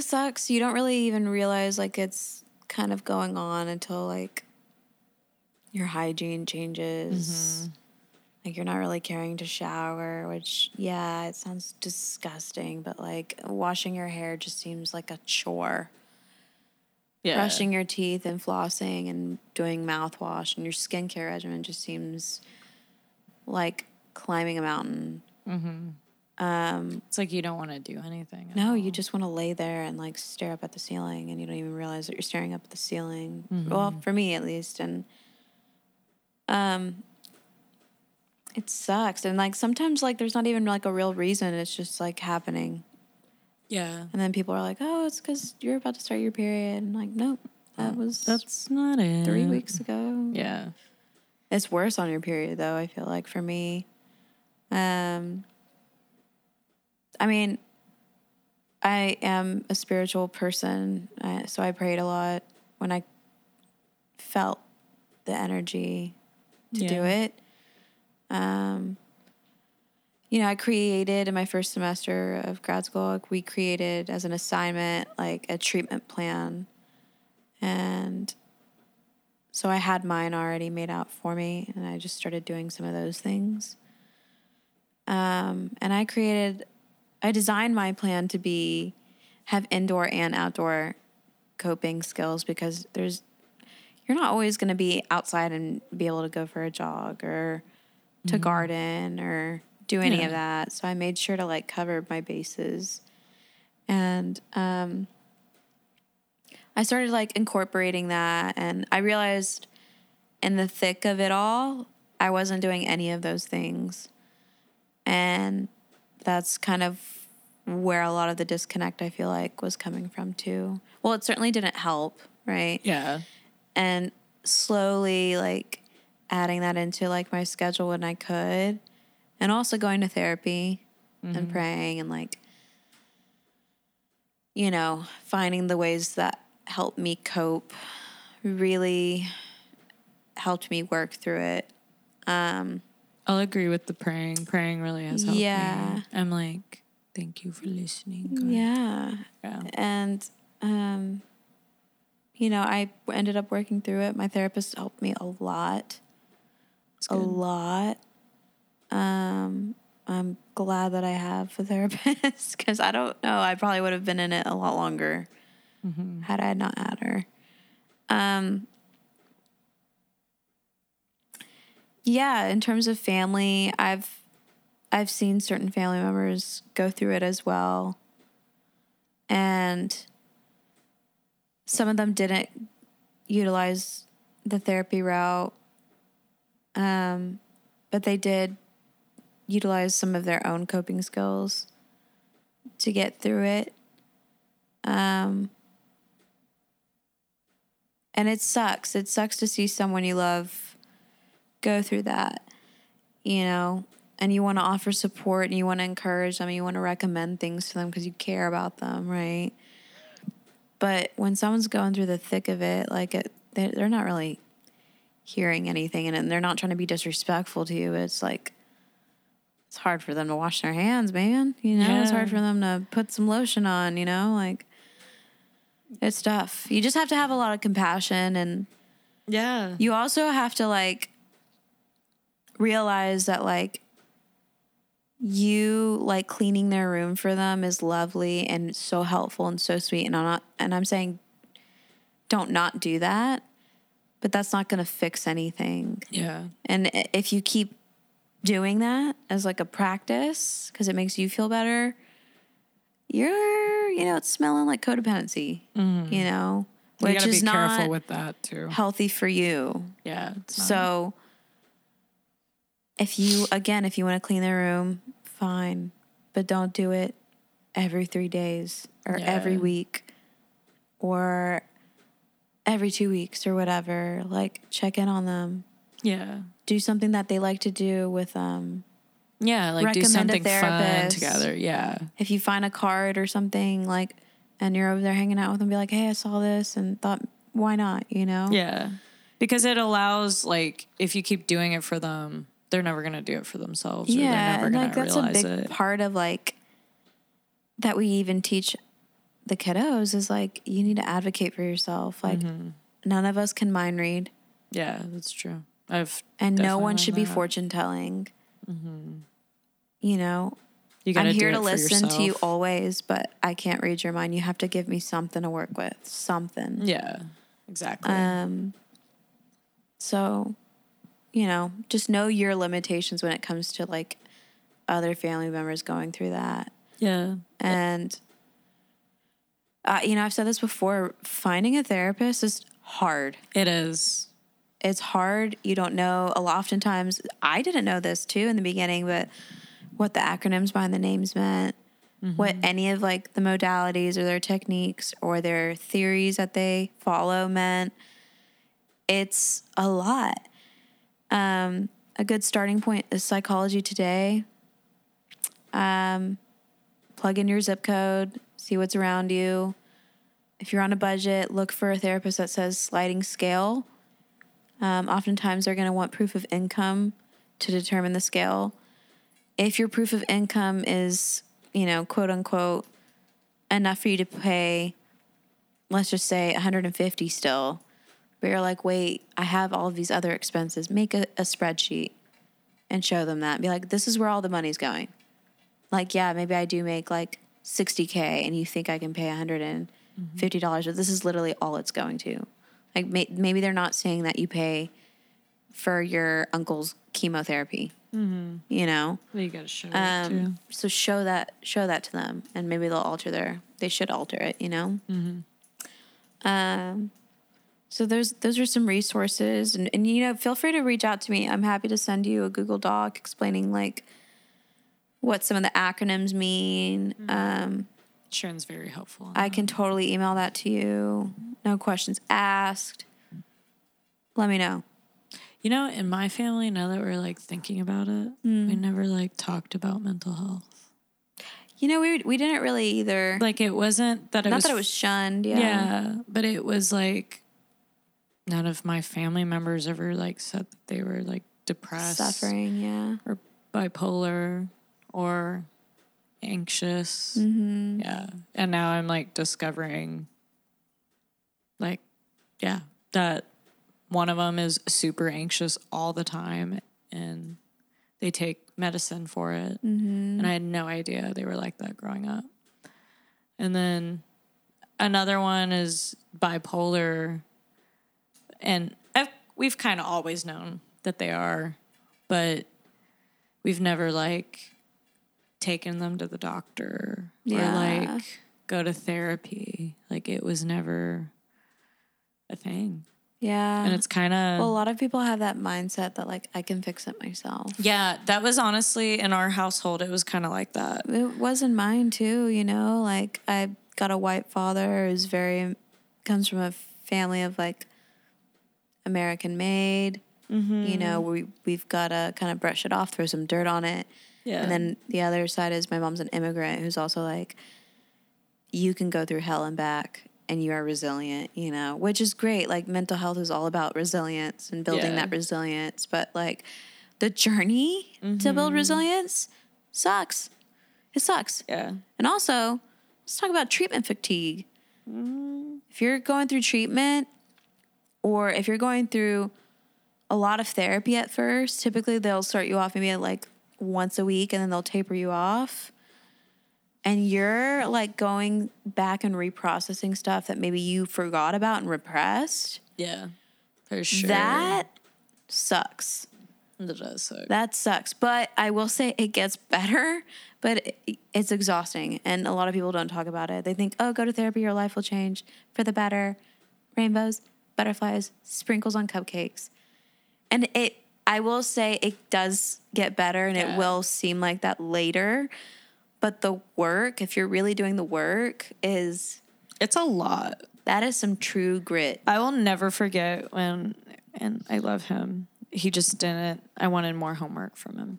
sucks. You don't really even realize, like, it's kind of going on until, like, your hygiene changes. Mm-hmm. Like, you're not really caring to shower, which, yeah, it sounds disgusting, but, like, washing your hair just seems like a chore. Yeah. Brushing your teeth and flossing and doing mouthwash and your skincare regimen just seems like climbing a mountain. Mm-hmm. It's like you don't want to do anything. No, you just want to lay there and, like, stare up at the ceiling, and you don't even realize that you're staring up at the ceiling. Mm-hmm. Well, for me, at least, and it sucks. And, like, sometimes, like, there's not even, like, a real reason. It's just, like, happening. Yeah. And then people are like, oh, it's because you're about to start your period. And, like, nope, that's not it. 3 weeks ago. Yeah. It's worse on your period, though, I feel like, for me. I mean, I am a spiritual person, so I prayed a lot when I felt the energy to do it. You know, I created in my first semester of grad school, like, we created as an assignment, like, a treatment plan. And so I had mine already made out for me, and I just started doing some of those things. And I designed my plan to have indoor and outdoor coping skills, because you're not always going to be outside and be able to go for a jog or to garden or do any of that. So I made sure to, like, cover my bases. And I started, like, incorporating that. And I realized in the thick of it all, I wasn't doing any of those things. And that's kind of where a lot of the disconnect, I feel like, was coming from, too. Well, it certainly didn't help, right? Yeah. And slowly, like, adding that into, like, my schedule when I could, and also going to therapy and praying and, like, you know, finding the ways that help me cope really helped me work through it. I'll agree with the praying. Praying really has helped me. I'm like, thank you for listening, God. Yeah. And, you know, I ended up working through it. My therapist helped me a lot. A lot. I'm glad that I have a therapist because I don't know. I probably would have been in it a lot longer had I not had her. Yeah, in terms of family, I've seen certain family members go through it as well. And some of them didn't utilize the therapy route, but they did utilize some of their own coping skills to get through it. And it sucks. It sucks to see someone you love go through that, you know, and you want to offer support and you want to encourage them and you want to recommend things to them because you care about them, right? But when someone's going through the thick of it, like, they're not really hearing anything and they're not trying to be disrespectful to you. It's like, it's hard for them to wash their hands, man. You know, it's hard for them to put some lotion on, you know, like, it's tough. You just have to have a lot of compassion and you also have to, like, realize that, like, you, like, cleaning their room for them is lovely and so helpful and so sweet. And I'm saying don't not do that, but that's not going to fix anything. Yeah. And if you keep doing that as, like, a practice because it makes you feel better, you know, it's smelling like codependency, you know, which you is not careful with that too. Healthy for you. Yeah. So if you want to clean the room, fine, but don't do it every 3 days or every week or every 2 weeks or whatever. Like, check in on them. Yeah. Do something that they like to do with like, do something fun together. Yeah. If you find a card or something, like, and you're over there hanging out with them, be like, hey, I saw this and thought, why not, you know? Yeah. Because it allows, like, if you keep doing it for them, they're never going to do it for themselves. Yeah. Or they're never going to realize it. That's a big part of, like, that we even teach the kiddos is, like, you need to advocate for yourself. Like, none of us can mind read. Yeah, that's true. And no one should be fortune telling. You know, I'm here to listen to you always, but I can't read your mind. You have to give me something to work with. Something. Yeah, exactly. So, you know, just know your limitations when it comes to, like, other family members going through that. Yeah. And, you know, I've said this before, finding a therapist is hard. It is. It's hard. You don't know. Oftentimes, I didn't know this too in the beginning, but what the acronyms behind the names meant, what any of, like, the modalities or their techniques or their theories that they follow meant. It's a lot. A good starting point is Psychology Today. Plug in your zip code, see what's around you. If you're on a budget, look for a therapist that says sliding scale. Oftentimes they're going to want proof of income to determine the scale. If your proof of income is, you know, quote unquote, enough for you to pay, let's just say $150 still, but you're like, wait, I have all of these other expenses. Make a spreadsheet and show them that. Be like, this is where all the money's going. Like, yeah, maybe I do make like $60K and you think I can pay $150, but this is literally all it's going to. Like, maybe they're not saying that you pay for your uncle's chemotherapy, you know? Well, you got to show it, too. So show that to them, and maybe they'll alter they should alter it, you know? So those are some resources, and, you know, feel free to reach out to me. I'm happy to send you a Google Doc explaining, like, what some of the acronyms mean. Sharon's very helpful. I can totally email that to you. No questions asked. Let me know. You know, in my family, now that we're, like, thinking about it, we never, like, talked about mental health. You know, we didn't really either. Like, it wasn't that it was... Not that it was shunned, yeah. Yeah, but it was, like, none of my family members ever, like, said that they were, like, depressed. Suffering, yeah. Or bipolar or anxious. Mm-hmm. Yeah. And now I'm, like, discovering, like, yeah, that... One of them is super anxious all the time, and they take medicine for it. Mm-hmm. And I had no idea they were like that growing up. And then another one is bipolar, and we've kind of always known that they are, but we've never, like, taken them to the doctor or, like, go to therapy. Like, it was never a thing. Yeah. And it's kind of... Well, a lot of people have that mindset that, like, I can fix it myself. Yeah, that was honestly, in our household, it was kind of like that. It was in mine, too, you know? Like, I got a white father who's very... Comes from a family of, like, American-made. Mm-hmm. You know, we've got to kind of brush it off, throw some dirt on it. Yeah. And then the other side is my mom's an immigrant who's also, like, you can go through hell and back... And you are resilient, you know, which is great. Like, mental health is all about resilience and building that resilience. But, like, the journey to build resilience sucks. It sucks. Yeah. And also, let's talk about treatment fatigue. Mm-hmm. If you're going through treatment or if you're going through a lot of therapy at first, typically they'll start you off maybe at, like, once a week and then they'll taper you off. And you're, like, going back and reprocessing stuff that maybe you forgot about and repressed. Yeah, for sure. That sucks. That does suck. That sucks. But I will say it gets better, but it's exhausting. And a lot of people don't talk about it. They think, oh, go to therapy, your life will change for the better. Rainbows, butterflies, sprinkles on cupcakes. And I will say it does get better, and it will seem like that later. But the work, if you're really doing the work, it's a lot. That is some true grit. I will never forget when, and I love him, he just didn't, I wanted more homework from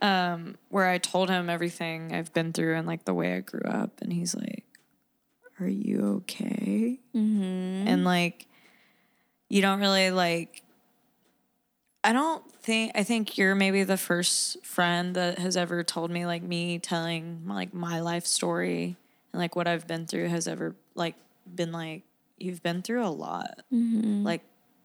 him, where I told him everything I've been through and, like, the way I grew up. And he's like, are you okay? Mm-hmm. And, like, you don't really, like, I think you're maybe the first friend that has ever told me, like, me telling, like, my life story and, like, what I've been through has ever, like, been like, you've been through a lot. Mm-hmm. Like,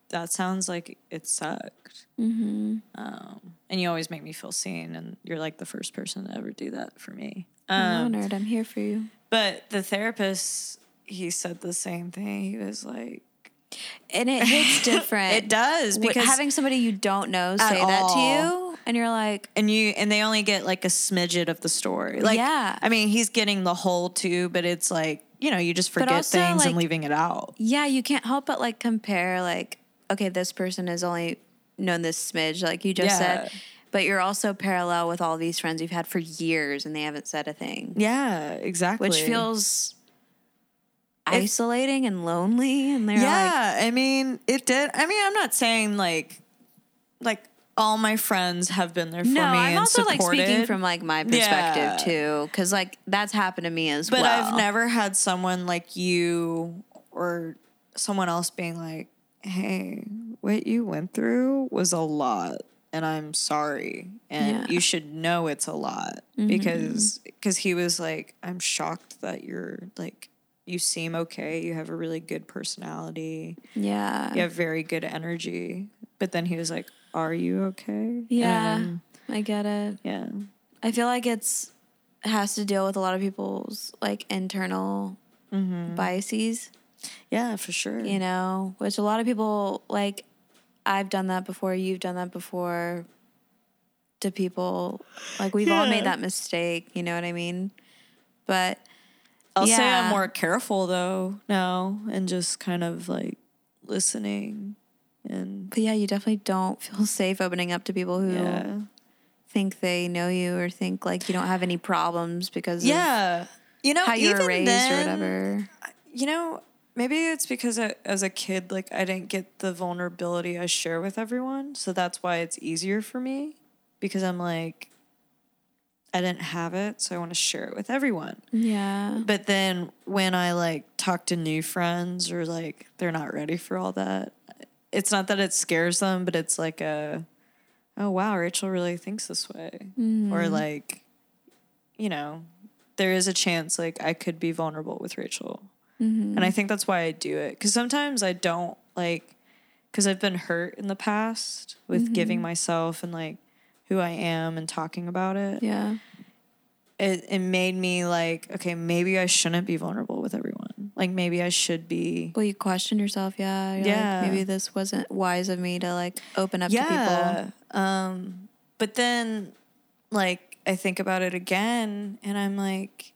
that sounds like it sucked. Mm-hmm. And you always make me feel seen, and you're, like, the first person to ever do that for me. I'm honored. I'm here for you. But the therapist, he said the same thing. He was like, and it hits different. It does, because having somebody you don't know say that to you, and you're like, and they only get, like, a smidget of the story. Like, yeah, I mean, he's getting the whole too, but it's like, you know, you just forget also, things, like, and leaving it out. Yeah, you can't help but, like, compare. Like, okay, this person has only known this smidge, like you just said, but you're also parallel with all these friends you've had for years, and they haven't said a thing. Yeah, exactly. Which feels isolating and lonely, and they're like, I mean, it did. I mean, I'm not saying like all my friends have been there for me I'm and also supported. Like, speaking from, like, my perspective too, because, like, that's happened to me as but well. But I've never had someone like you or someone else being like, "Hey, what you went through was a lot, and I'm sorry, and you should know it's a lot," because he was like, "I'm shocked that you're like." You seem okay. You have a really good personality. Yeah. You have very good energy. But then he was like, are you okay? Yeah. I get it. Yeah. I feel like has to deal with a lot of people's, like, internal biases. Yeah, for sure. You know, which a lot of people, like, I've done that before. You've done that before to people. Like, we've all made that mistake. You know what I mean? But... I'll say I'm more careful, though, now, and just kind of, like, listening. But, yeah, you definitely don't feel safe opening up to people who think they know you or think, like, you don't have any problems because of you know, how you were raised or whatever. You know, Maybe it's because as a kid, like, I didn't get the vulnerability I share with everyone. So that's why it's easier for me, because I'm like, I didn't have it, so I want to share it with everyone. Yeah. But then when I, like, talk to new friends or, like, they're not ready for all that, it's not that it scares them, but it's like a, oh, wow, Rachel really thinks this way. Mm. Or, like, you know, there is a chance, like, I could be vulnerable with Rachel. Mm-hmm. And I think that's why I do it. Because sometimes I don't, like, because I've been hurt in the past with mm-hmm. giving myself and, like, who I am and talking about it. Yeah. It made me, like, okay, maybe I shouldn't be vulnerable with everyone. Like, maybe I should be. Well, you question yourself, yeah. You're like, maybe this wasn't wise of me to, like, open up to people. But then, like, I think about it again, and I'm like,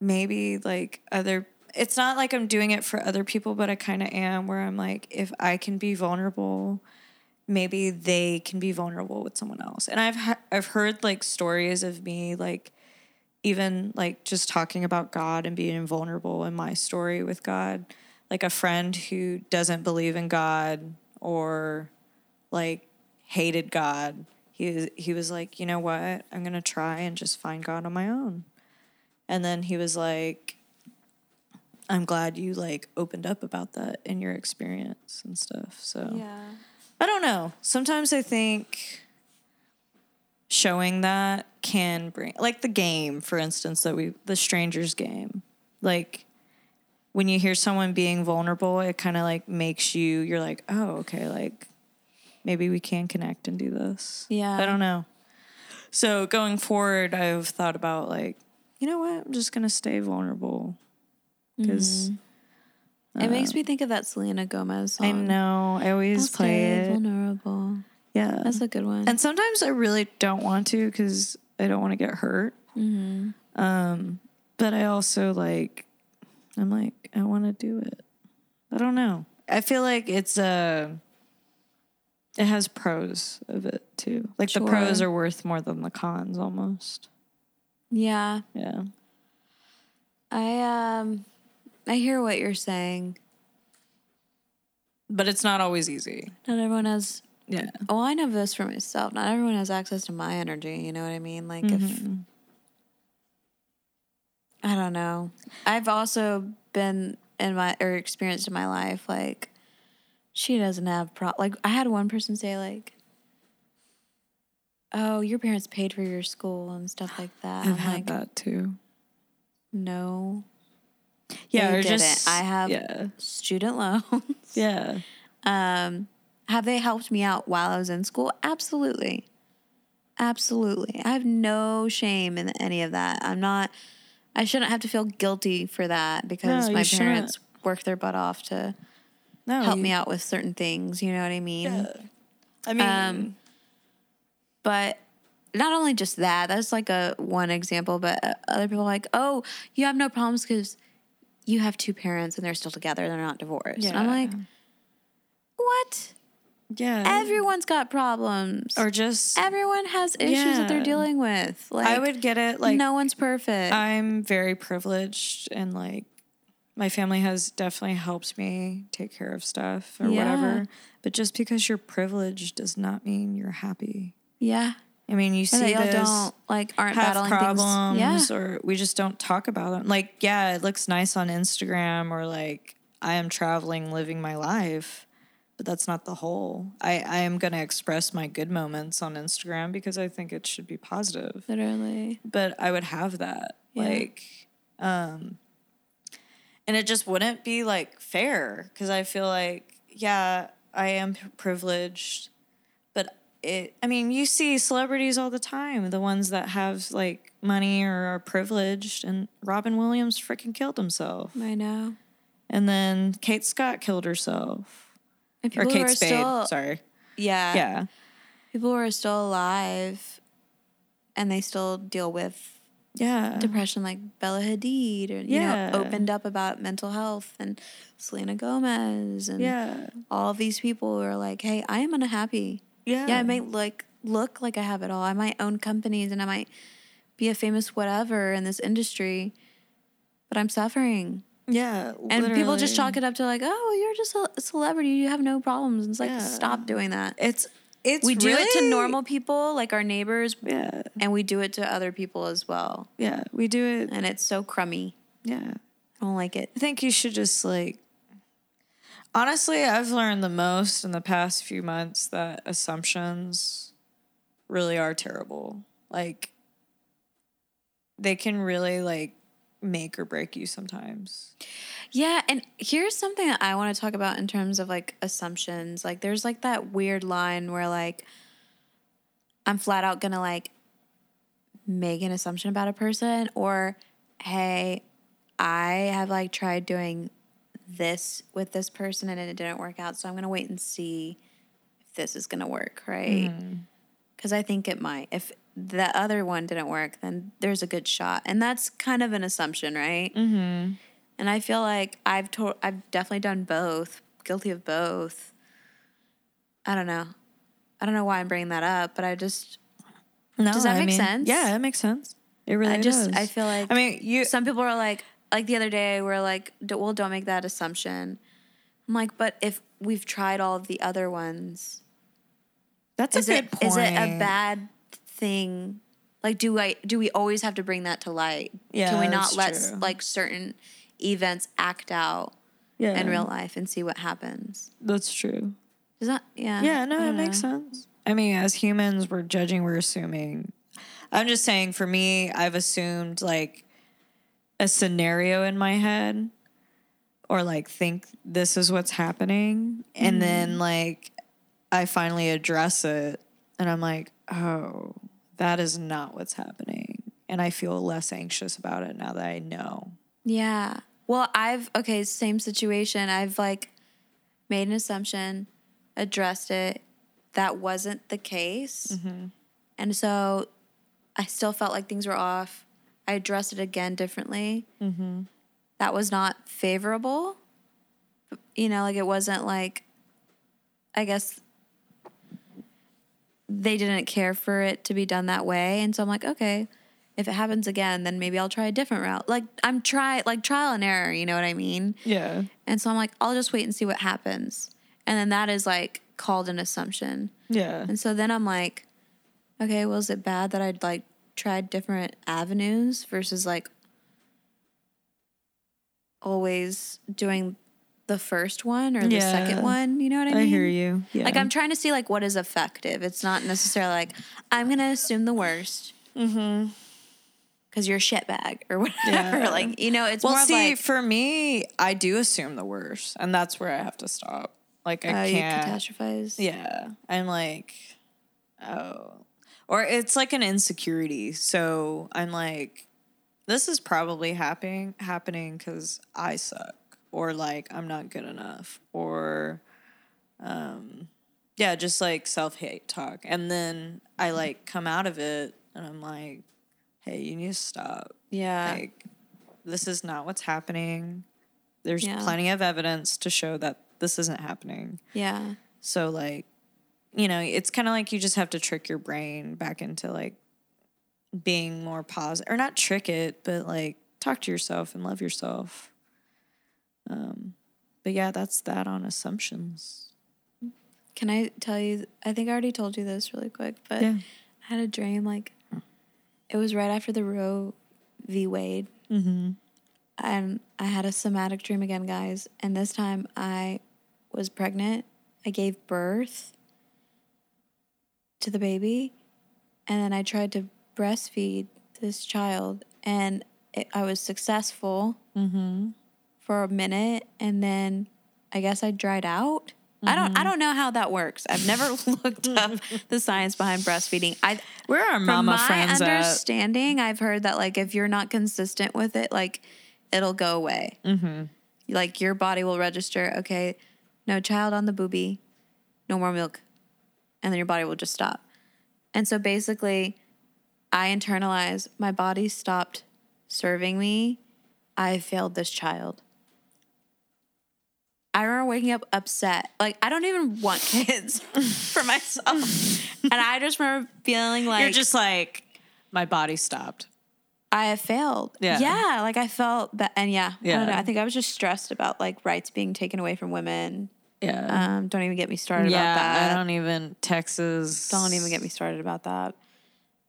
maybe, like, other people. It's not like I'm doing it for other people, but I kind of am, where I'm like, if I can be vulnerable, maybe they can be vulnerable with someone else. And I've heard, like, stories of me, like, even, like, just talking about God and being vulnerable in my story with God. Like, a friend who doesn't believe in God or, like, hated God, he was like, you know what, I'm going to try and just find God on my own. And then he was like, I'm glad you, like, opened up about that in your experience and stuff. So yeah. I don't know. Sometimes I think showing that can bring, like, the game, for instance, the strangers game. Like, when you hear someone being vulnerable, it kind of, like, makes you're like, oh, okay, like, maybe we can connect and do this. Yeah. I don't know. So going forward, I've thought about, like, you know what? I'm just going to stay vulnerable. Because it makes me think of that Selena Gomez song. I know. I always play it. Vulnerable. Yeah. That's a good one. And sometimes I really don't want to because I don't want to get hurt. Mm-hmm. But I also, like, I'm like, I want to do it. I don't know. I feel like it has pros of it, too. Like, sure. The pros are worth more than the cons, almost. Yeah. Yeah. I hear what you're saying. But it's not always easy. Not everyone has... Yeah. Well, I know this for myself. Not everyone has access to my energy, you know what I mean? Like, mm-hmm. I don't know. I've also been experienced in my life, like, she doesn't have... like, I had one person say, like, oh, your parents paid for your school and stuff like that. I've had, like, that, too. No... Yeah, or didn't. Just I have student loans. Yeah. Have they helped me out while I was in school? Absolutely. Absolutely. I have no shame in any of that. I shouldn't have to feel guilty for that because my parents worked their butt off to help me out with certain things, you know what I mean? Yeah. I mean, but not only just that's like one example, but other people are like, "Oh, you have no problems because you have two parents and they're still together. They're not divorced." Yeah. And I'm like, what? Yeah. Everyone's got problems. Or just... Everyone has issues that they're dealing with. Like, I would get it. Like, no one's perfect. I'm very privileged and, like, my family has definitely helped me take care of stuff or whatever. But just because you're privileged does not mean you're happy. Yeah. I mean, you see those don't, like, aren't have problems or we just don't talk about them. Like, yeah, it looks nice on Instagram or, like, I am traveling, living my life, but that's not the whole. I am going to express my good moments on Instagram because I think it should be positive. Literally. But I would have that. Yeah. Like, and it just wouldn't be, like, fair because I feel like, yeah, I am privileged. I mean, you see celebrities all the time, the ones that have, like, money or are privileged, and Robin Williams freaking killed himself. I know. And then Kate Scott killed herself. And people or Kate Spade, sorry. Yeah. Yeah. People who are still alive and they still deal with depression, like Bella Hadid, or, you know, opened up about mental health, and Selena Gomez, and all these people who are like, hey, I am unhappy. Yeah, I might, like, look like I have it all. I might own companies and I might be a famous whatever in this industry, but I'm suffering. Yeah, literally. And people just chalk it up to like, oh, you're just a celebrity, you have no problems. It's like, stop doing that. It's we really do it to normal people, like our neighbors, and we do it to other people as well. Yeah, we do it. And it's so crummy. Yeah. I don't like it. I think you should just like... Honestly, I've learned the most in the past few months that assumptions really are terrible. Like, they can really like make or break you sometimes. Yeah, and here's something that I want to talk about in terms of like assumptions. Like, there's like that weird line where like I'm flat out gonna like make an assumption about a person, or hey, I have like tried doing this with this person and it didn't work out, so I'm gonna wait and see if this is gonna work, right? Because I think it might. If the other one didn't work, then there's a good shot. And that's kind of an assumption, right? Mm-hmm. And I feel like I've definitely done both, guilty of both. I don't know. I don't know why I'm bringing that up, but I just... No, does that make sense? Yeah, it makes sense. It really does. I feel like... I mean, some people are like the other day, we're like, well, don't make that assumption. I'm like, but if we've tried all of the other ones... That's a good point. Is it a bad... thing, like, do we always have to bring that to light? Yeah, can we not let like certain events act out in real life and see what happens? That's true. Is that it makes sense. I mean, as humans, we're judging, we're assuming. I'm just saying, for me, I've assumed like a scenario in my head, or like think this is what's happening, and then like I finally address it, and I'm like, oh, that is not what's happening. And I feel less anxious about it now that I know. Yeah. Well, same situation. I've like made an assumption, addressed it. That wasn't the case. Mm-hmm. And so I still felt like things were off. I addressed it again differently. Mm-hmm. That was not favorable. You know, like it wasn't like, I guess... they didn't care for it to be done that way. And so I'm like, okay, if it happens again, then maybe I'll try a different route. Like I'm trial and error, you know what I mean? Yeah. And so I'm like, I'll just wait and see what happens. And then that is like called an assumption. Yeah. And so then I'm like, okay, well, is it bad that I'd like tried different avenues versus like always doing the first one or the second one, you know what I mean? I hear you. Yeah. Like I'm trying to see like what is effective. It's not necessarily like I'm gonna assume the worst because you're a shitbag or whatever. Yeah. Like, you know, it's more of like, for me, I do assume the worst, and that's where I have to stop. Like I can't catastrophize. Yeah, I'm like, oh, or it's like an insecurity. So I'm like, this is probably happening because I suck. Or, like, I'm not good enough. Or, just, like, self-hate talk. And then I, like, come out of it, and I'm like, hey, you need to stop. Yeah. Like, this is not what's happening. There's plenty of evidence to show that this isn't happening. Yeah. So, like, you know, it's kind of like you just have to trick your brain back into, like, being more positive. Or not trick it, but, like, talk to yourself and love yourself. But yeah, that's that on assumptions. Can I tell you, I think I already told you this really quick, but I had a dream, like, it was right after the Roe v. Wade. Mm-hmm. And I had a somatic dream again, guys. And this time I was pregnant. I gave birth to the baby. And then I tried to breastfeed this child. And I was successful. Mm-hmm. For a minute, and then I guess I dried out. Mm-hmm. I don't know how that works. I've never looked up the science behind breastfeeding. Where are mama friends at? From my understanding, I've heard that, like, if you're not consistent with it, like, it'll go away. Mm-hmm. Like, your body will register, okay, no child on the boobie, no more milk, and then your body will just stop. And so basically, I internalized, my body stopped serving me. I failed this child. I remember waking up upset. Like, I don't even want kids for myself. And I just remember feeling like... You're just like, my body stopped. I have failed. Yeah. Like I felt that. And I don't know. I think I was just stressed about like rights being taken away from women. Yeah. Don't even get me started about that. Texas. Don't even get me started about that.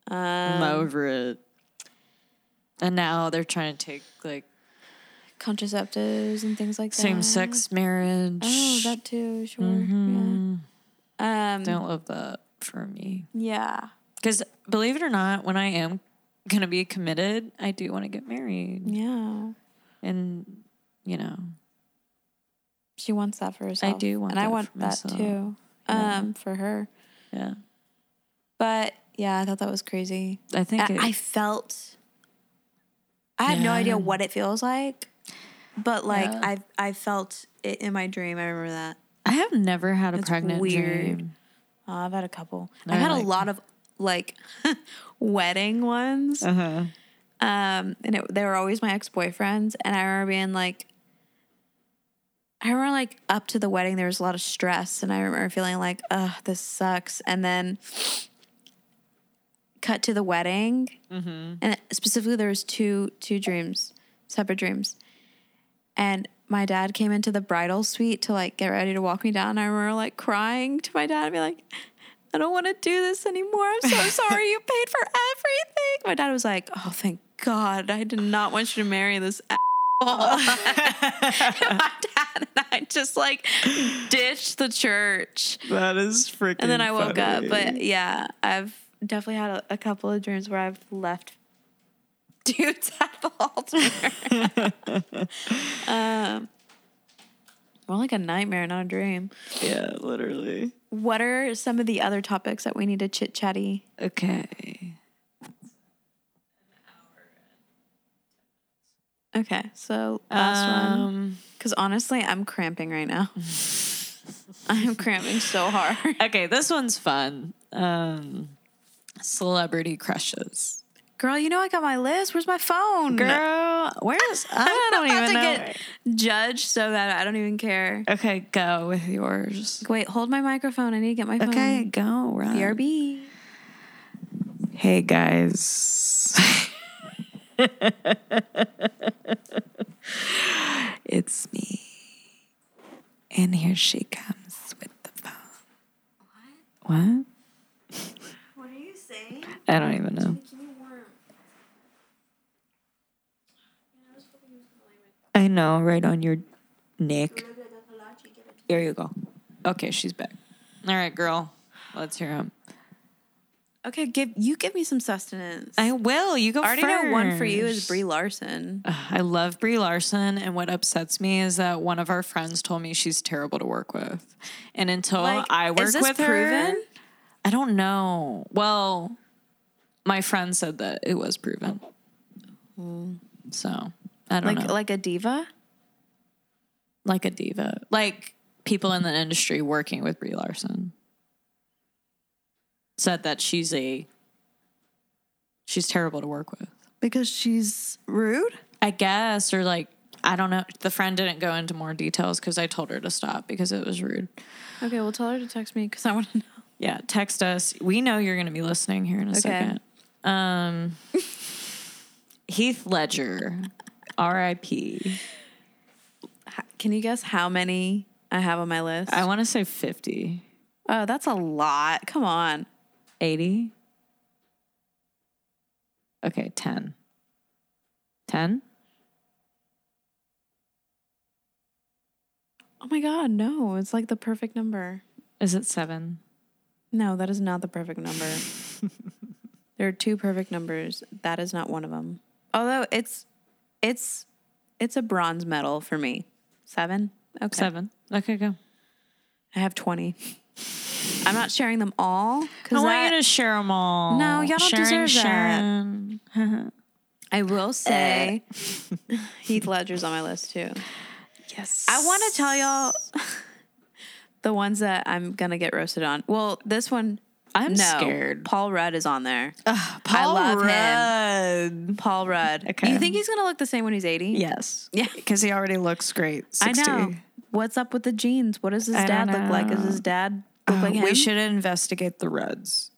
I'm over it. And now they're trying to take like contraceptives and things like that. Same-sex marriage. Oh, that too. Sure. Mm-hmm. Yeah. Don't love that for me. Yeah. Because believe it or not, when I am gonna be committed, I do want to get married. Yeah. And you know, she wants that for herself. I do want, and that I want for that myself. Too. Yeah. For her. Yeah. But yeah, I thought that was crazy. I think I have no idea what it feels like, but like I felt it in my dream. I remember that. I have never had a pregnant dream. Oh, I've had a couple. I've had a lot of like wedding ones. Uh-huh. And they were always my ex-boyfriends, and I remember being like, up to the wedding there was a lot of stress, and I remember feeling like, ugh, this sucks. And then cut to the wedding, mm-hmm. and specifically there was two dreams, separate dreams. And my dad came into the bridal suite to like get ready to walk me down. And I remember like crying to my dad and be like, I don't want to do this anymore. I'm so sorry. You paid for everything. My dad was like, oh, thank God. I did not want you to marry this asshole. And my dad and I just like ditched the church. That is freaking And then I woke funny. Up. But yeah, I've definitely had a couple of dreams where I've left dudes at the altar. More like a nightmare, not a dream. Yeah, literally. What are some of the other topics that we need to chit-chatty? Okay. Okay, so last one. Because honestly, I'm cramping right now. I am cramping so hard. Okay, this one's fun. Celebrity crushes. Girl, you know I got my list. Where's my phone? Girl, where's... I don't even know. I'm about to get judged so bad. I don't even care. Okay, go with yours. Wait, hold my microphone. I need to get my phone. Okay, go. Run. BRB. Hey, guys. It's me. And here she comes with the phone. What? What are you saying? I don't even know. I know, right on your neck. There you go. Okay, she's back. All right, girl. Let's hear him. Okay, give me some sustenance. I will. You go first. I already know one for you is Brie Larson. I love Brie Larson, and what upsets me is that one of our friends told me she's terrible to work with. And until I work with her, I don't know. Well, my friend said that it was proven. Mm. So... I don't know. Like a diva? Like a diva. Like people in the industry working with Brie Larson said that she's terrible to work with. Because she's rude? I guess, or like, I don't know. The friend didn't go into more details because I told her to stop because it was rude. Okay, well, tell her to text me because I want to know. Yeah, text us. We know you're going to be listening here in a second. Heath Ledger. R.I.P. Can you guess how many I have on my list? I want to say 50. Oh, that's a lot. Come on. 80? Okay, 10. 10? Oh my God, no. It's like the perfect number. Is it 7? No, that is not the perfect number. There are two perfect numbers. That is not one of them. Although It's a bronze medal for me. 7? Okay. 7. Okay, go. I have 20. I'm not sharing them all. I want you to share them all. No, y'all don't deserve that. I will say Heath Ledger's on my list too. Yes. I want to tell y'all the ones that I'm going to get roasted on. Well, this one... I'm scared. Paul Rudd is on there. I love him. Paul Rudd. Okay. You think he's going to look the same when he's 80? Yes. Yeah. Because he already looks great. 60. I know. What's up with the jeans? What does his dad look like? Does his dad look like him? We should investigate the Rudds.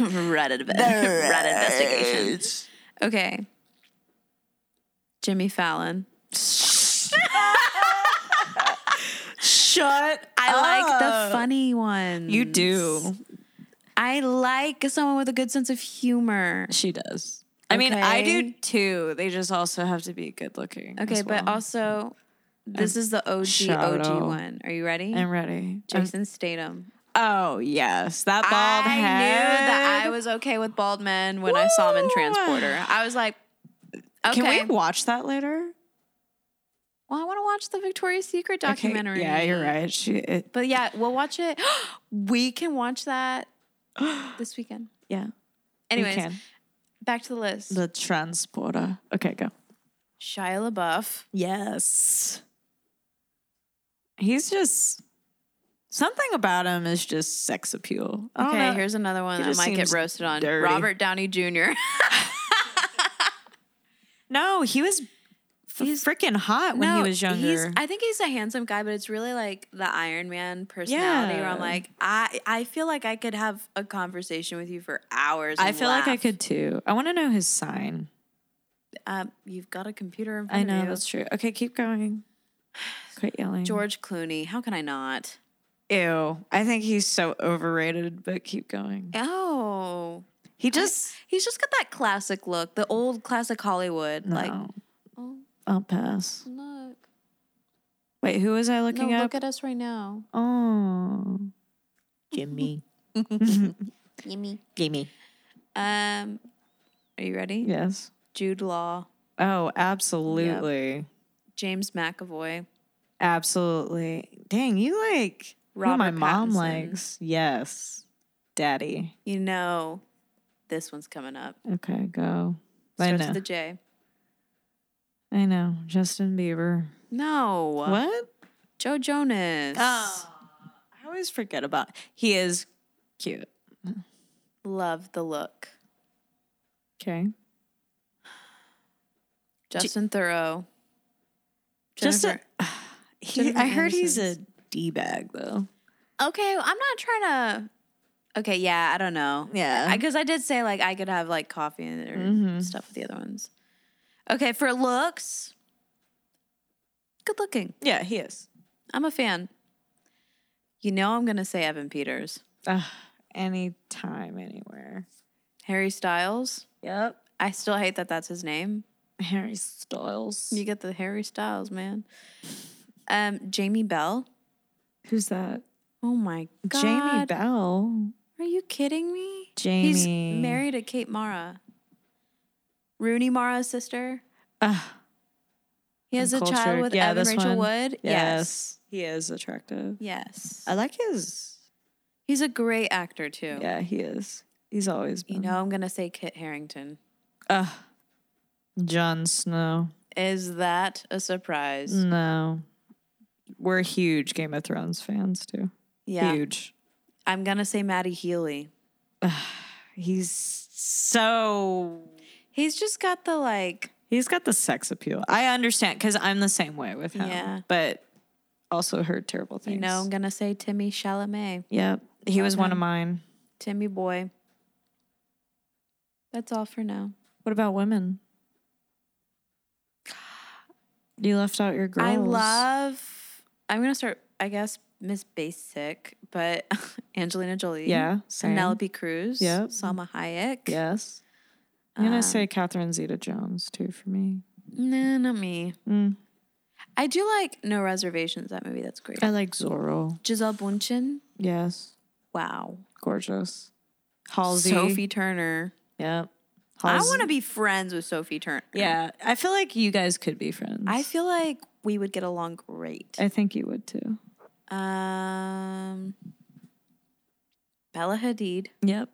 Rudd investigation. Okay. Jimmy Fallon. Shut up. I like the funny ones. You do. I like someone with a good sense of humor. She does. I mean, I do too. They just also have to be good looking. Okay, as well. But also, this is the OG one. Are you ready? I'm ready. Jason Statham. Oh, yes. That bald head. I knew that I was okay with bald men when I saw him in Transporter. I was like, okay. Can we watch that later? Well, I want to watch the Victoria's Secret documentary. Okay. Yeah, you're right. But yeah, we'll watch it. We can watch that this weekend. Yeah. Anyways, back to the list. The Transporter. Okay, go. Shia LaBeouf. Yes. He's just... Something about him is just sex appeal. Okay, here's another one that might get roasted on. Dirty. Robert Downey Jr. No, he was... He's freaking hot when he was younger. I think he's a handsome guy, but it's really like the Iron Man personality where I'm like, I feel like I could have a conversation with you for hours. I feel like I could too. I want to know his sign. You've got a computer in front of you. I know, that's true. Okay, keep going. Quit yelling. George Clooney. How can I not? Ew. I think he's so overrated, but keep going. Oh. He's just got that classic look, the old classic Hollywood. No. Like, I'll pass. Look. Wait, who was I looking at? Look at us right now. Oh. Jimmy. Gimme. Are you ready? Yes. Jude Law. Oh, absolutely. Yep. James McAvoy. Absolutely. Dang, you like Robert my Pattinson. Mom likes. Yes. Daddy. You know this one's coming up. Okay, go. Starts with the J. I know. Justin Bieber. No. What? Joe Jonas. Oh. I always forget about it. He is cute. Love the look. Okay. Justin Theroux. I heard he's a D-bag, though. Okay. I'm not trying to... Okay, yeah, I don't know. Yeah. Because I did say, like, I could have, like, coffee and stuff with the other ones. Okay, for looks, good looking. Yeah, he is. I'm a fan. You know I'm going to say Evan Peters. Anytime, anywhere. Harry Styles. Yep. I still hate that that's his name. Harry Styles. You get the Harry Styles, man. Jamie Bell. Who's that? Oh, my God. Jamie Bell. Are you kidding me? Jamie. He's married to Kate Mara. Rooney Mara's sister. He has a child with Evan Rachel Wood. Yes. He is attractive. Yes. I like his... He's a great actor, too. Yeah, he is. He's always been. You know, I'm going to say Kit Harington. Jon Snow. Is that a surprise? No. We're huge Game of Thrones fans, too. Yeah. Huge. I'm going to say Matty Healy. He's so... He's just got the, like... He's got the sex appeal. I understand, because I'm the same way with him. Yeah. But also heard terrible things. You know, I'm going to say Timmy Chalamet. Yep. He was one of mine. Timmy boy. That's all for now. What about women? You left out your girls. I'm going to start, I guess, Miss Basic, but Angelina Jolie. Yeah, same. Penelope Cruz. Yep. Salma Hayek. Yes. I'm going to say Catherine Zeta-Jones, too, for me. Nah, not me. I do like No Reservations, that movie. That's great. I like Zorro. Giselle Bündchen. Yes. Wow. Gorgeous. Halsey. Sophie Turner. Yep. Halsey. I want to be friends with Sophie Turner. Yeah. I feel like you guys could be friends. I feel like we would get along great. I think you would, too. Bella Hadid. Yep.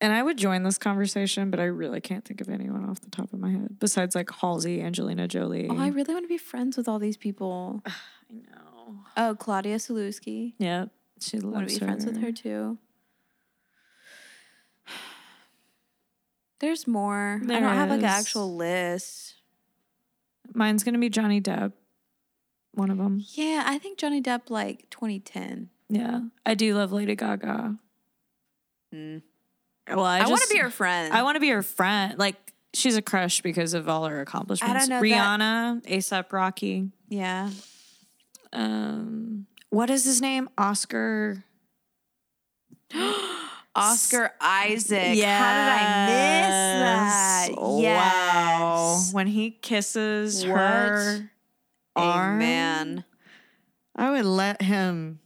And I would join this conversation, but I really can't think of anyone off the top of my head besides like Halsey, Angelina Jolie. Oh, I really want to be friends with all these people. I know. Oh, Claudia Selewski. Yep, she loves her. I want to be friends with her too. There's more. I don't have like an actual list. Mine's gonna be Johnny Depp. One of them. Yeah, I think Johnny Depp like 2010. Yeah, I do love Lady Gaga. Well, I want to be her friend. I want to be her friend. Like, she's a crush because of all her accomplishments. I don't know. Rihanna, A$AP Rocky. Yeah. What is his name? Oscar Isaac. Yes. How did I miss that? Oh, yes. Wow. When he kisses her arm. Amen. I would let him.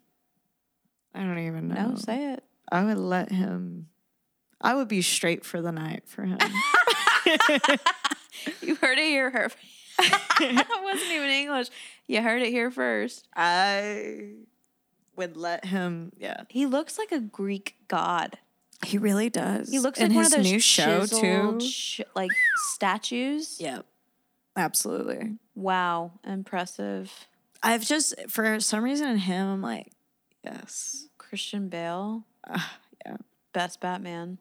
I don't even know. No, say it. I would let him. I would be straight for the night for him. You heard it here first. It wasn't even English. You heard it here first. I would let him, yeah. He looks like a Greek god. He really does. He looks like one of those new show too, like statues. Yeah, absolutely. Wow, impressive. I've just, for some reason in him, I'm like, yes. Christian Bale. Yeah. Best Batman.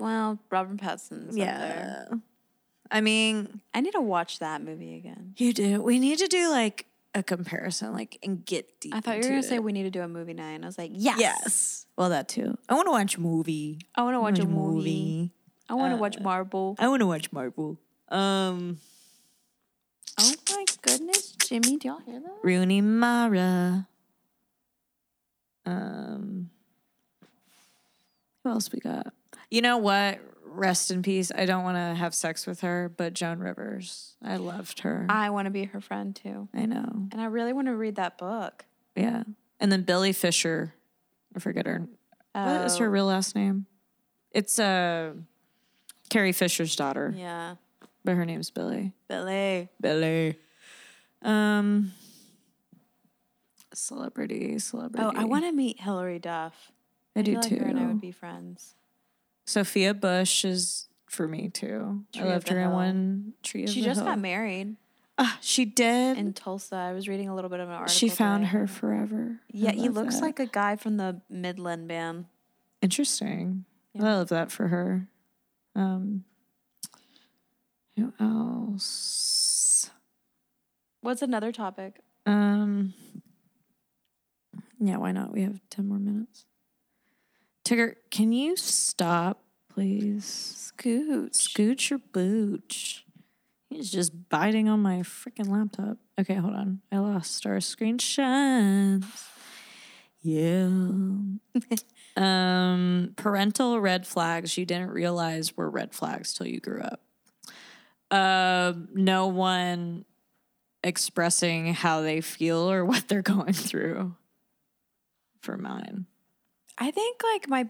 Well, Robert Pattinson's up there. I mean, I need to watch that movie again. You do. We need to do like a comparison, like, and get deep. I thought you were gonna say we need to do a movie night, and I was like, yes. Yes. Well, that too. I want to watch a movie. I want to watch a movie. I want to watch Marvel. I want to watch Marvel. Oh my goodness, Jimmy! Do y'all hear that? Rooney Mara. Who else we got? You know what? Rest in peace. I don't want to have sex with her, but Joan Rivers. I loved her. I want to be her friend too. I know. And I really want to read that book. Yeah. And then Billy Fisher. I forget her. Oh. What is her real last name? It's Carrie Fisher's daughter. Yeah. But her name's Billy. Billy. Celebrity. Oh, I want to meet Hillary Duff. I do feel like too. Her and I would be friends. Sophia Bush is for me too. Tree I loved her in one Tree of She the just Hill. Got married. She did. In Tulsa. I was reading a little bit of an article. She found her forever. Yeah, he looks like a guy from the Midland band. Interesting. Yeah. I love that for her. Who else? What's another topic? Yeah, why not? We have 10 more minutes. Tigger, can you stop, please? Scoot your booch. He's just biting on my freaking laptop. Okay, hold on. I lost our screenshots. Yeah. Parental red flags you didn't realize were red flags till you grew up. No one expressing how they feel or what they're going through for mine. I think, like, my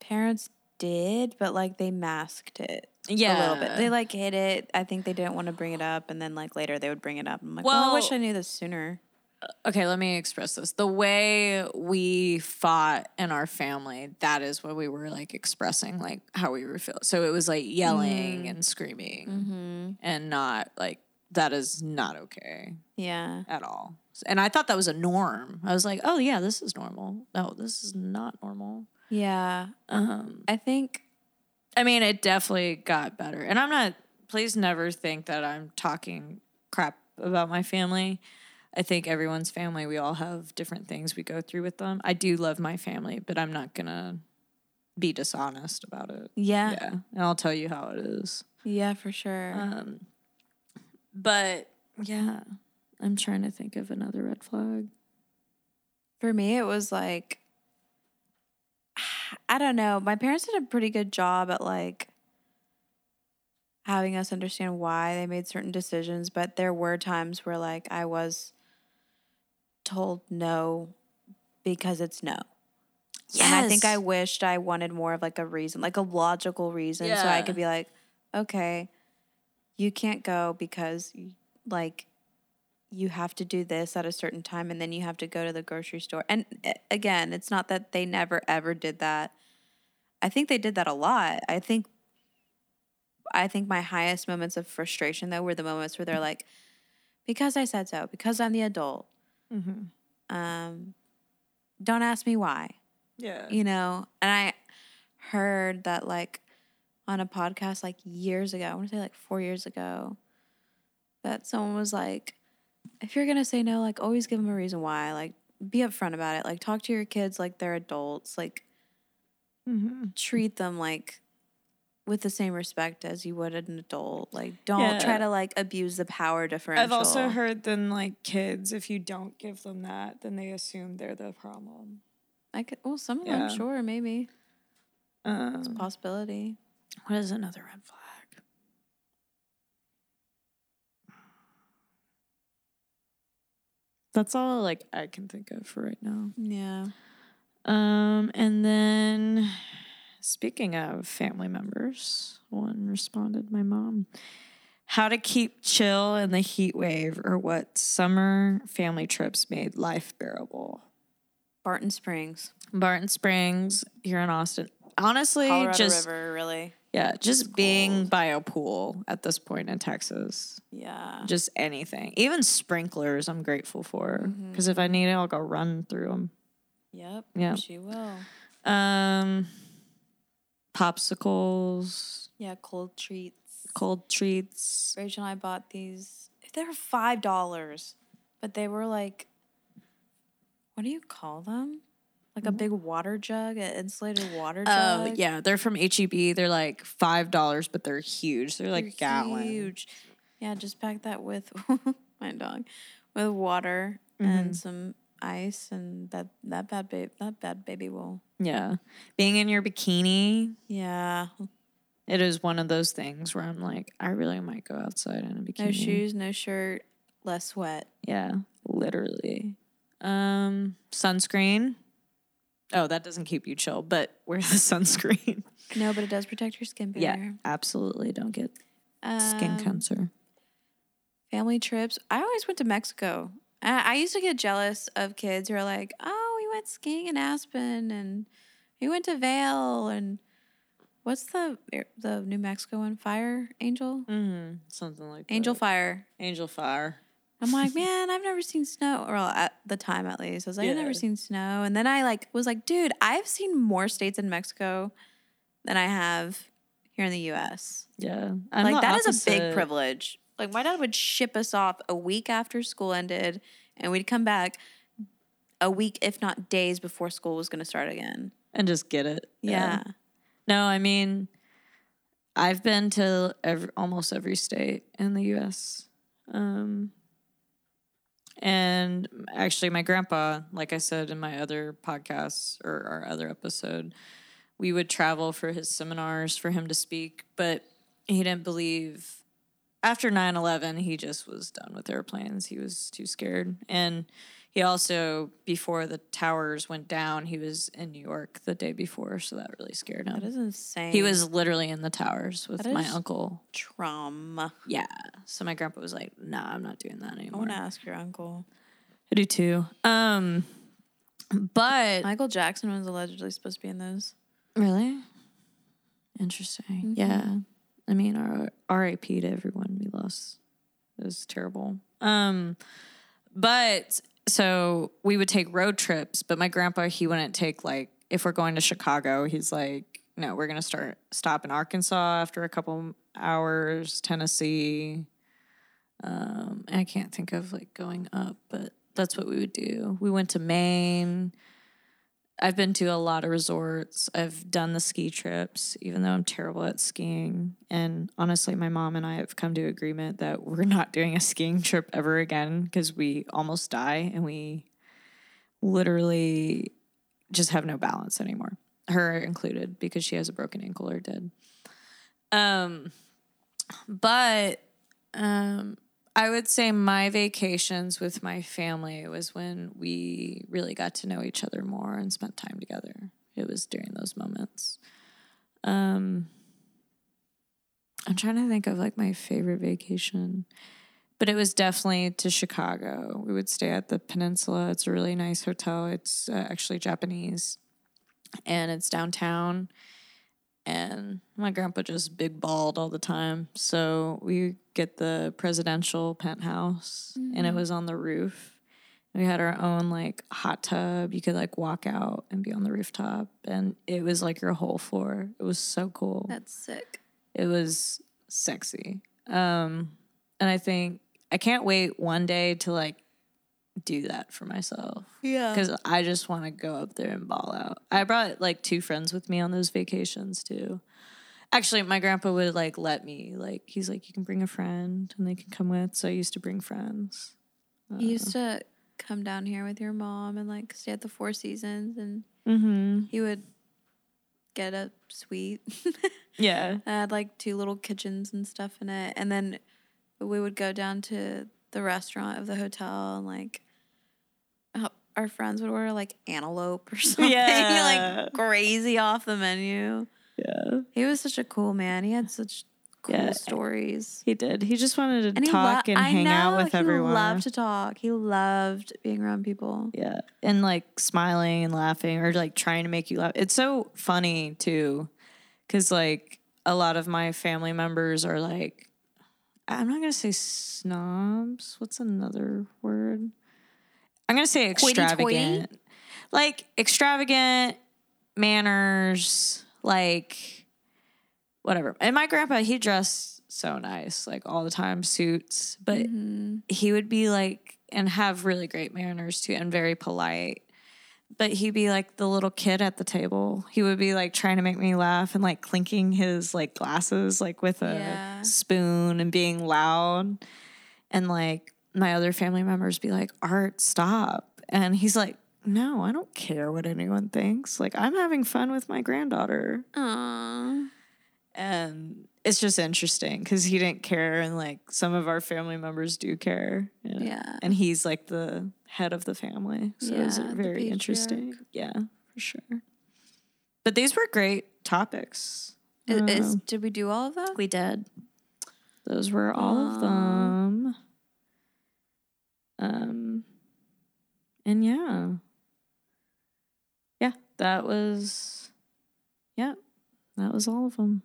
parents did, but, like, they masked it a little bit. They, like, hid it. I think they didn't want to bring it up, and then, like, later they would bring it up. I'm like, well, I wish I knew this sooner. Okay, let me express this. The way we fought in our family, that is what we were, like, expressing, like, how we were feeling. So it was, like, yelling and screaming and not, like, that is not okay. Yeah. At all. And I thought that was a norm. I was like, oh, yeah, this is normal. No, this is not normal. Yeah. I think, I mean, it definitely got better. And I'm not, please never think that I'm talking crap about my family. I think everyone's family, we all have different things we go through with them. I do love my family, but I'm not going to be dishonest about it. Yeah. And I'll tell you how it is. Yeah, for sure. But, yeah, I'm trying to think of another red flag. For me, it was, like, I don't know. My parents did a pretty good job at, like, having us understand why they made certain decisions. But there were times where, like, I was told no because it's no. Yes. And I think I wished I wanted more of, like, a reason, like a logical reason. Yeah. So I could be like, okay, you can't go because, like, you have to do this at a certain time and then you have to go to the grocery store. And, again, it's not that they never, ever did that. I think they did that a lot. I think my highest moments of frustration, though, were the moments where they're like, because I said so, because I'm the adult. Mm-hmm. Don't ask me why. Yeah. You know? And I heard that, like, on a podcast, like, years ago, I want to say, like, 4 years ago, that someone was like, if you're going to say no, like, always give them a reason why. Like, be upfront about it. Like, talk to your kids like they're adults. Like, mm-hmm. treat them like with the same respect as you would an adult. Like, don't try to like abuse the power differential. I've also heard then like kids, if you don't give them that, then they assume they're the problem. Some of them, sure, maybe. It's a possibility. What is another red flag? That's all like I can think of for right now. Yeah. And then speaking of family members, one responded, my mom. How to keep chill in the heat wave, or what summer family trips made life bearable. Barton Springs here in Austin. Honestly, Colorado River, really. Yeah, just being by a pool at this point in Texas. Yeah. Just anything. Even sprinklers I'm grateful for. Because if I need it, I'll go run through them. Yep. She will. Popsicles. Yeah, cold treats. Rachel and I bought these. They were $5, but they were like, what do you call them? Like a big water jug, an insulated water jug. Oh, yeah. They're from H-E-B. They're like $5, but they're huge. They're like gallons. Huge. Yeah, just pack that with my dog, with water and some ice, and that bad baby will. Yeah. Being in your bikini. Yeah. It is one of those things where I'm like, I really might go outside in a bikini. No shoes, no shirt, less sweat. Yeah, literally. Sunscreen. Oh, that doesn't keep you chill, but wear the sunscreen. No, but it does protect your skin barrier. Yeah, absolutely. Don't get skin cancer. Family trips. I always went to Mexico. I used to get jealous of kids who are like, oh, we went skiing in Aspen, and we went to Vail, and what's the New Mexico one? Fire Angel? Mm-hmm. Something like that. Angel Fire. I'm like, man, I've never seen snow. Or at the time, at least. I was like, I've never seen snow. And then I was like, dude, I've seen more states in Mexico than I have here in the U.S. Yeah. I'm like, that is a big privilege. Like, my dad would ship us off a week after school ended, and we'd come back a week, if not days, before school was going to start again. And just get it. Yeah. No, I mean, I've been to almost every state in the U.S., and actually, my grandpa, like I said in my other podcast or our other episode, we would travel for his seminars for him to speak, but he didn't believe. After 9/11, he just was done with airplanes. He was too scared. And he also, before the towers went down, he was in New York the day before, so that really scared him. That is insane. He was literally in the towers with my uncle. Trauma. Yeah. So my grandpa was like, nah, I'm not doing that anymore. I want to ask your uncle. I do too. But Michael Jackson was allegedly supposed to be in those. Really? Interesting. Mm-hmm. Yeah. I mean, RIP to everyone we lost. It was terrible. But so we would take road trips, but my grandpa, he wouldn't take, like, if we're going to Chicago, he's like, no, we're going to stop in Arkansas after a couple hours, Tennessee. I can't think of, like, going up, but that's what we would do. We went to Maine. I've been to a lot of resorts. I've done the ski trips, even though I'm terrible at skiing. And honestly, my mom and I have come to agreement that we're not doing a skiing trip ever again because we almost die and we literally just have no balance anymore, her included, because she has a broken ankle or did. But I would say my vacations with my family was when we really got to know each other more and spent time together. It was during those moments. I'm trying to think of, like, my favorite vacation, but it was definitely to Chicago. We would stay at the Peninsula. It's a really nice hotel. It's actually Japanese, and it's downtown, and my grandpa just big balled all the time. So we get the presidential penthouse, and it was on the roof. We had our own, like, hot tub. You could, like, walk out and be on the rooftop, and it was, like, your whole floor. It was so cool. That's sick. It was sexy. And I think I can't wait one day to, like, do that for myself. Yeah. Because I just want to go up there and ball out. I brought, like, 2 friends with me on those vacations, too. Actually, my grandpa would, like, let me. Like, he's like, you can bring a friend and they can come with. So I used to bring friends. You used to come down here with your mom and, like, stay at the Four Seasons. And he would get a suite. Yeah. I had, like, 2 little kitchens and stuff in it. And then we would go down to the restaurant of the hotel and, like, our friends would order, like, antelope or something. Yeah. Like, crazy off the menu. Yeah. He was such a cool man. He had such cool stories. He did. He just wanted to talk and hang out with everyone. He loved to talk. He loved being around people. Yeah. And, like, smiling and laughing or, like, trying to make you laugh. It's so funny, too, because, like, a lot of my family members are, like, I'm not going to say snobs. What's another word? I'm going to say extravagant. Hoity-toity? Like, extravagant manners, like, whatever. And my grandpa, he dressed so nice, like, all the time, suits. But he would be, like, and have really great manners, too, and very polite. But he'd be, like, the little kid at the table. He would be, like, trying to make me laugh and, like, clinking his, like, glasses, like, with a spoon and being loud. And, like, my other family members be like, Art, stop. And he's like, no, I don't care what anyone thinks. Like, I'm having fun with my granddaughter. Aww. And it's just interesting because he didn't care. And, like, some of our family members do care. You know? Yeah. And he's, like, the head of the family. So it was very interesting. Yeah, for sure. But these were great topics. Did we do all of that? We did. Those were all of them. And yeah, that was all of them.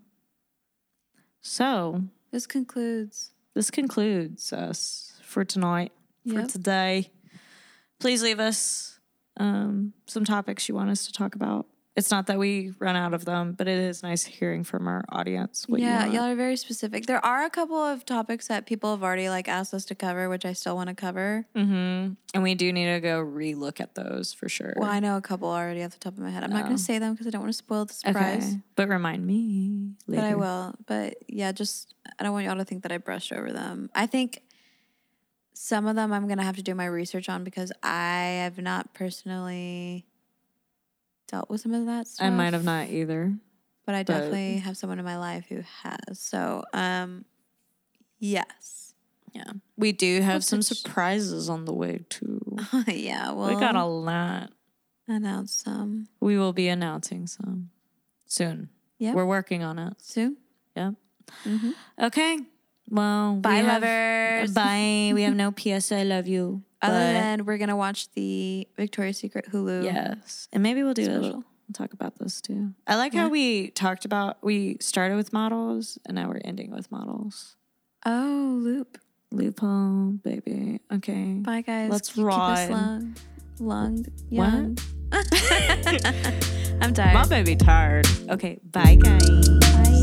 So this concludes us for tonight, for today. Please leave us some topics you want us to talk about. It's not that we run out of them, but it is nice hearing from our audience. Y'all are very specific. There are a couple of topics that people have already, like, asked us to cover, which I still want to cover. Mm-hmm. And we do need to go relook at those for sure. Well, I know a couple already off the top of my head. I'm not going to say them because I don't want to spoil the surprise. Okay. But remind me later. But I will. But, yeah, just I don't want y'all to think that I brushed over them. I think some of them I'm going to have to do my research on because I have not personally dealt with some of that stuff. I might have not either. But I definitely have someone in my life who has. So, yes. Yeah. We do have some surprises on the way, too. Yeah, well. We got a lot. Announce some. We will be announcing some soon. Yeah. We're working on it. Soon? Yeah. Mm-hmm. Okay. Well, bye, lovers. Bye. We have no PS I love you. Other than we're going to watch the Victoria's Secret Hulu. Yes. And maybe we'll do a little talk about this, too. I like how we talked about, we started with models, and now we're ending with models. Oh, loophole, baby. Okay. Bye, guys. Let's ride. Keep us young. What? I'm tired. My baby tired. Okay. Bye, guys. Bye.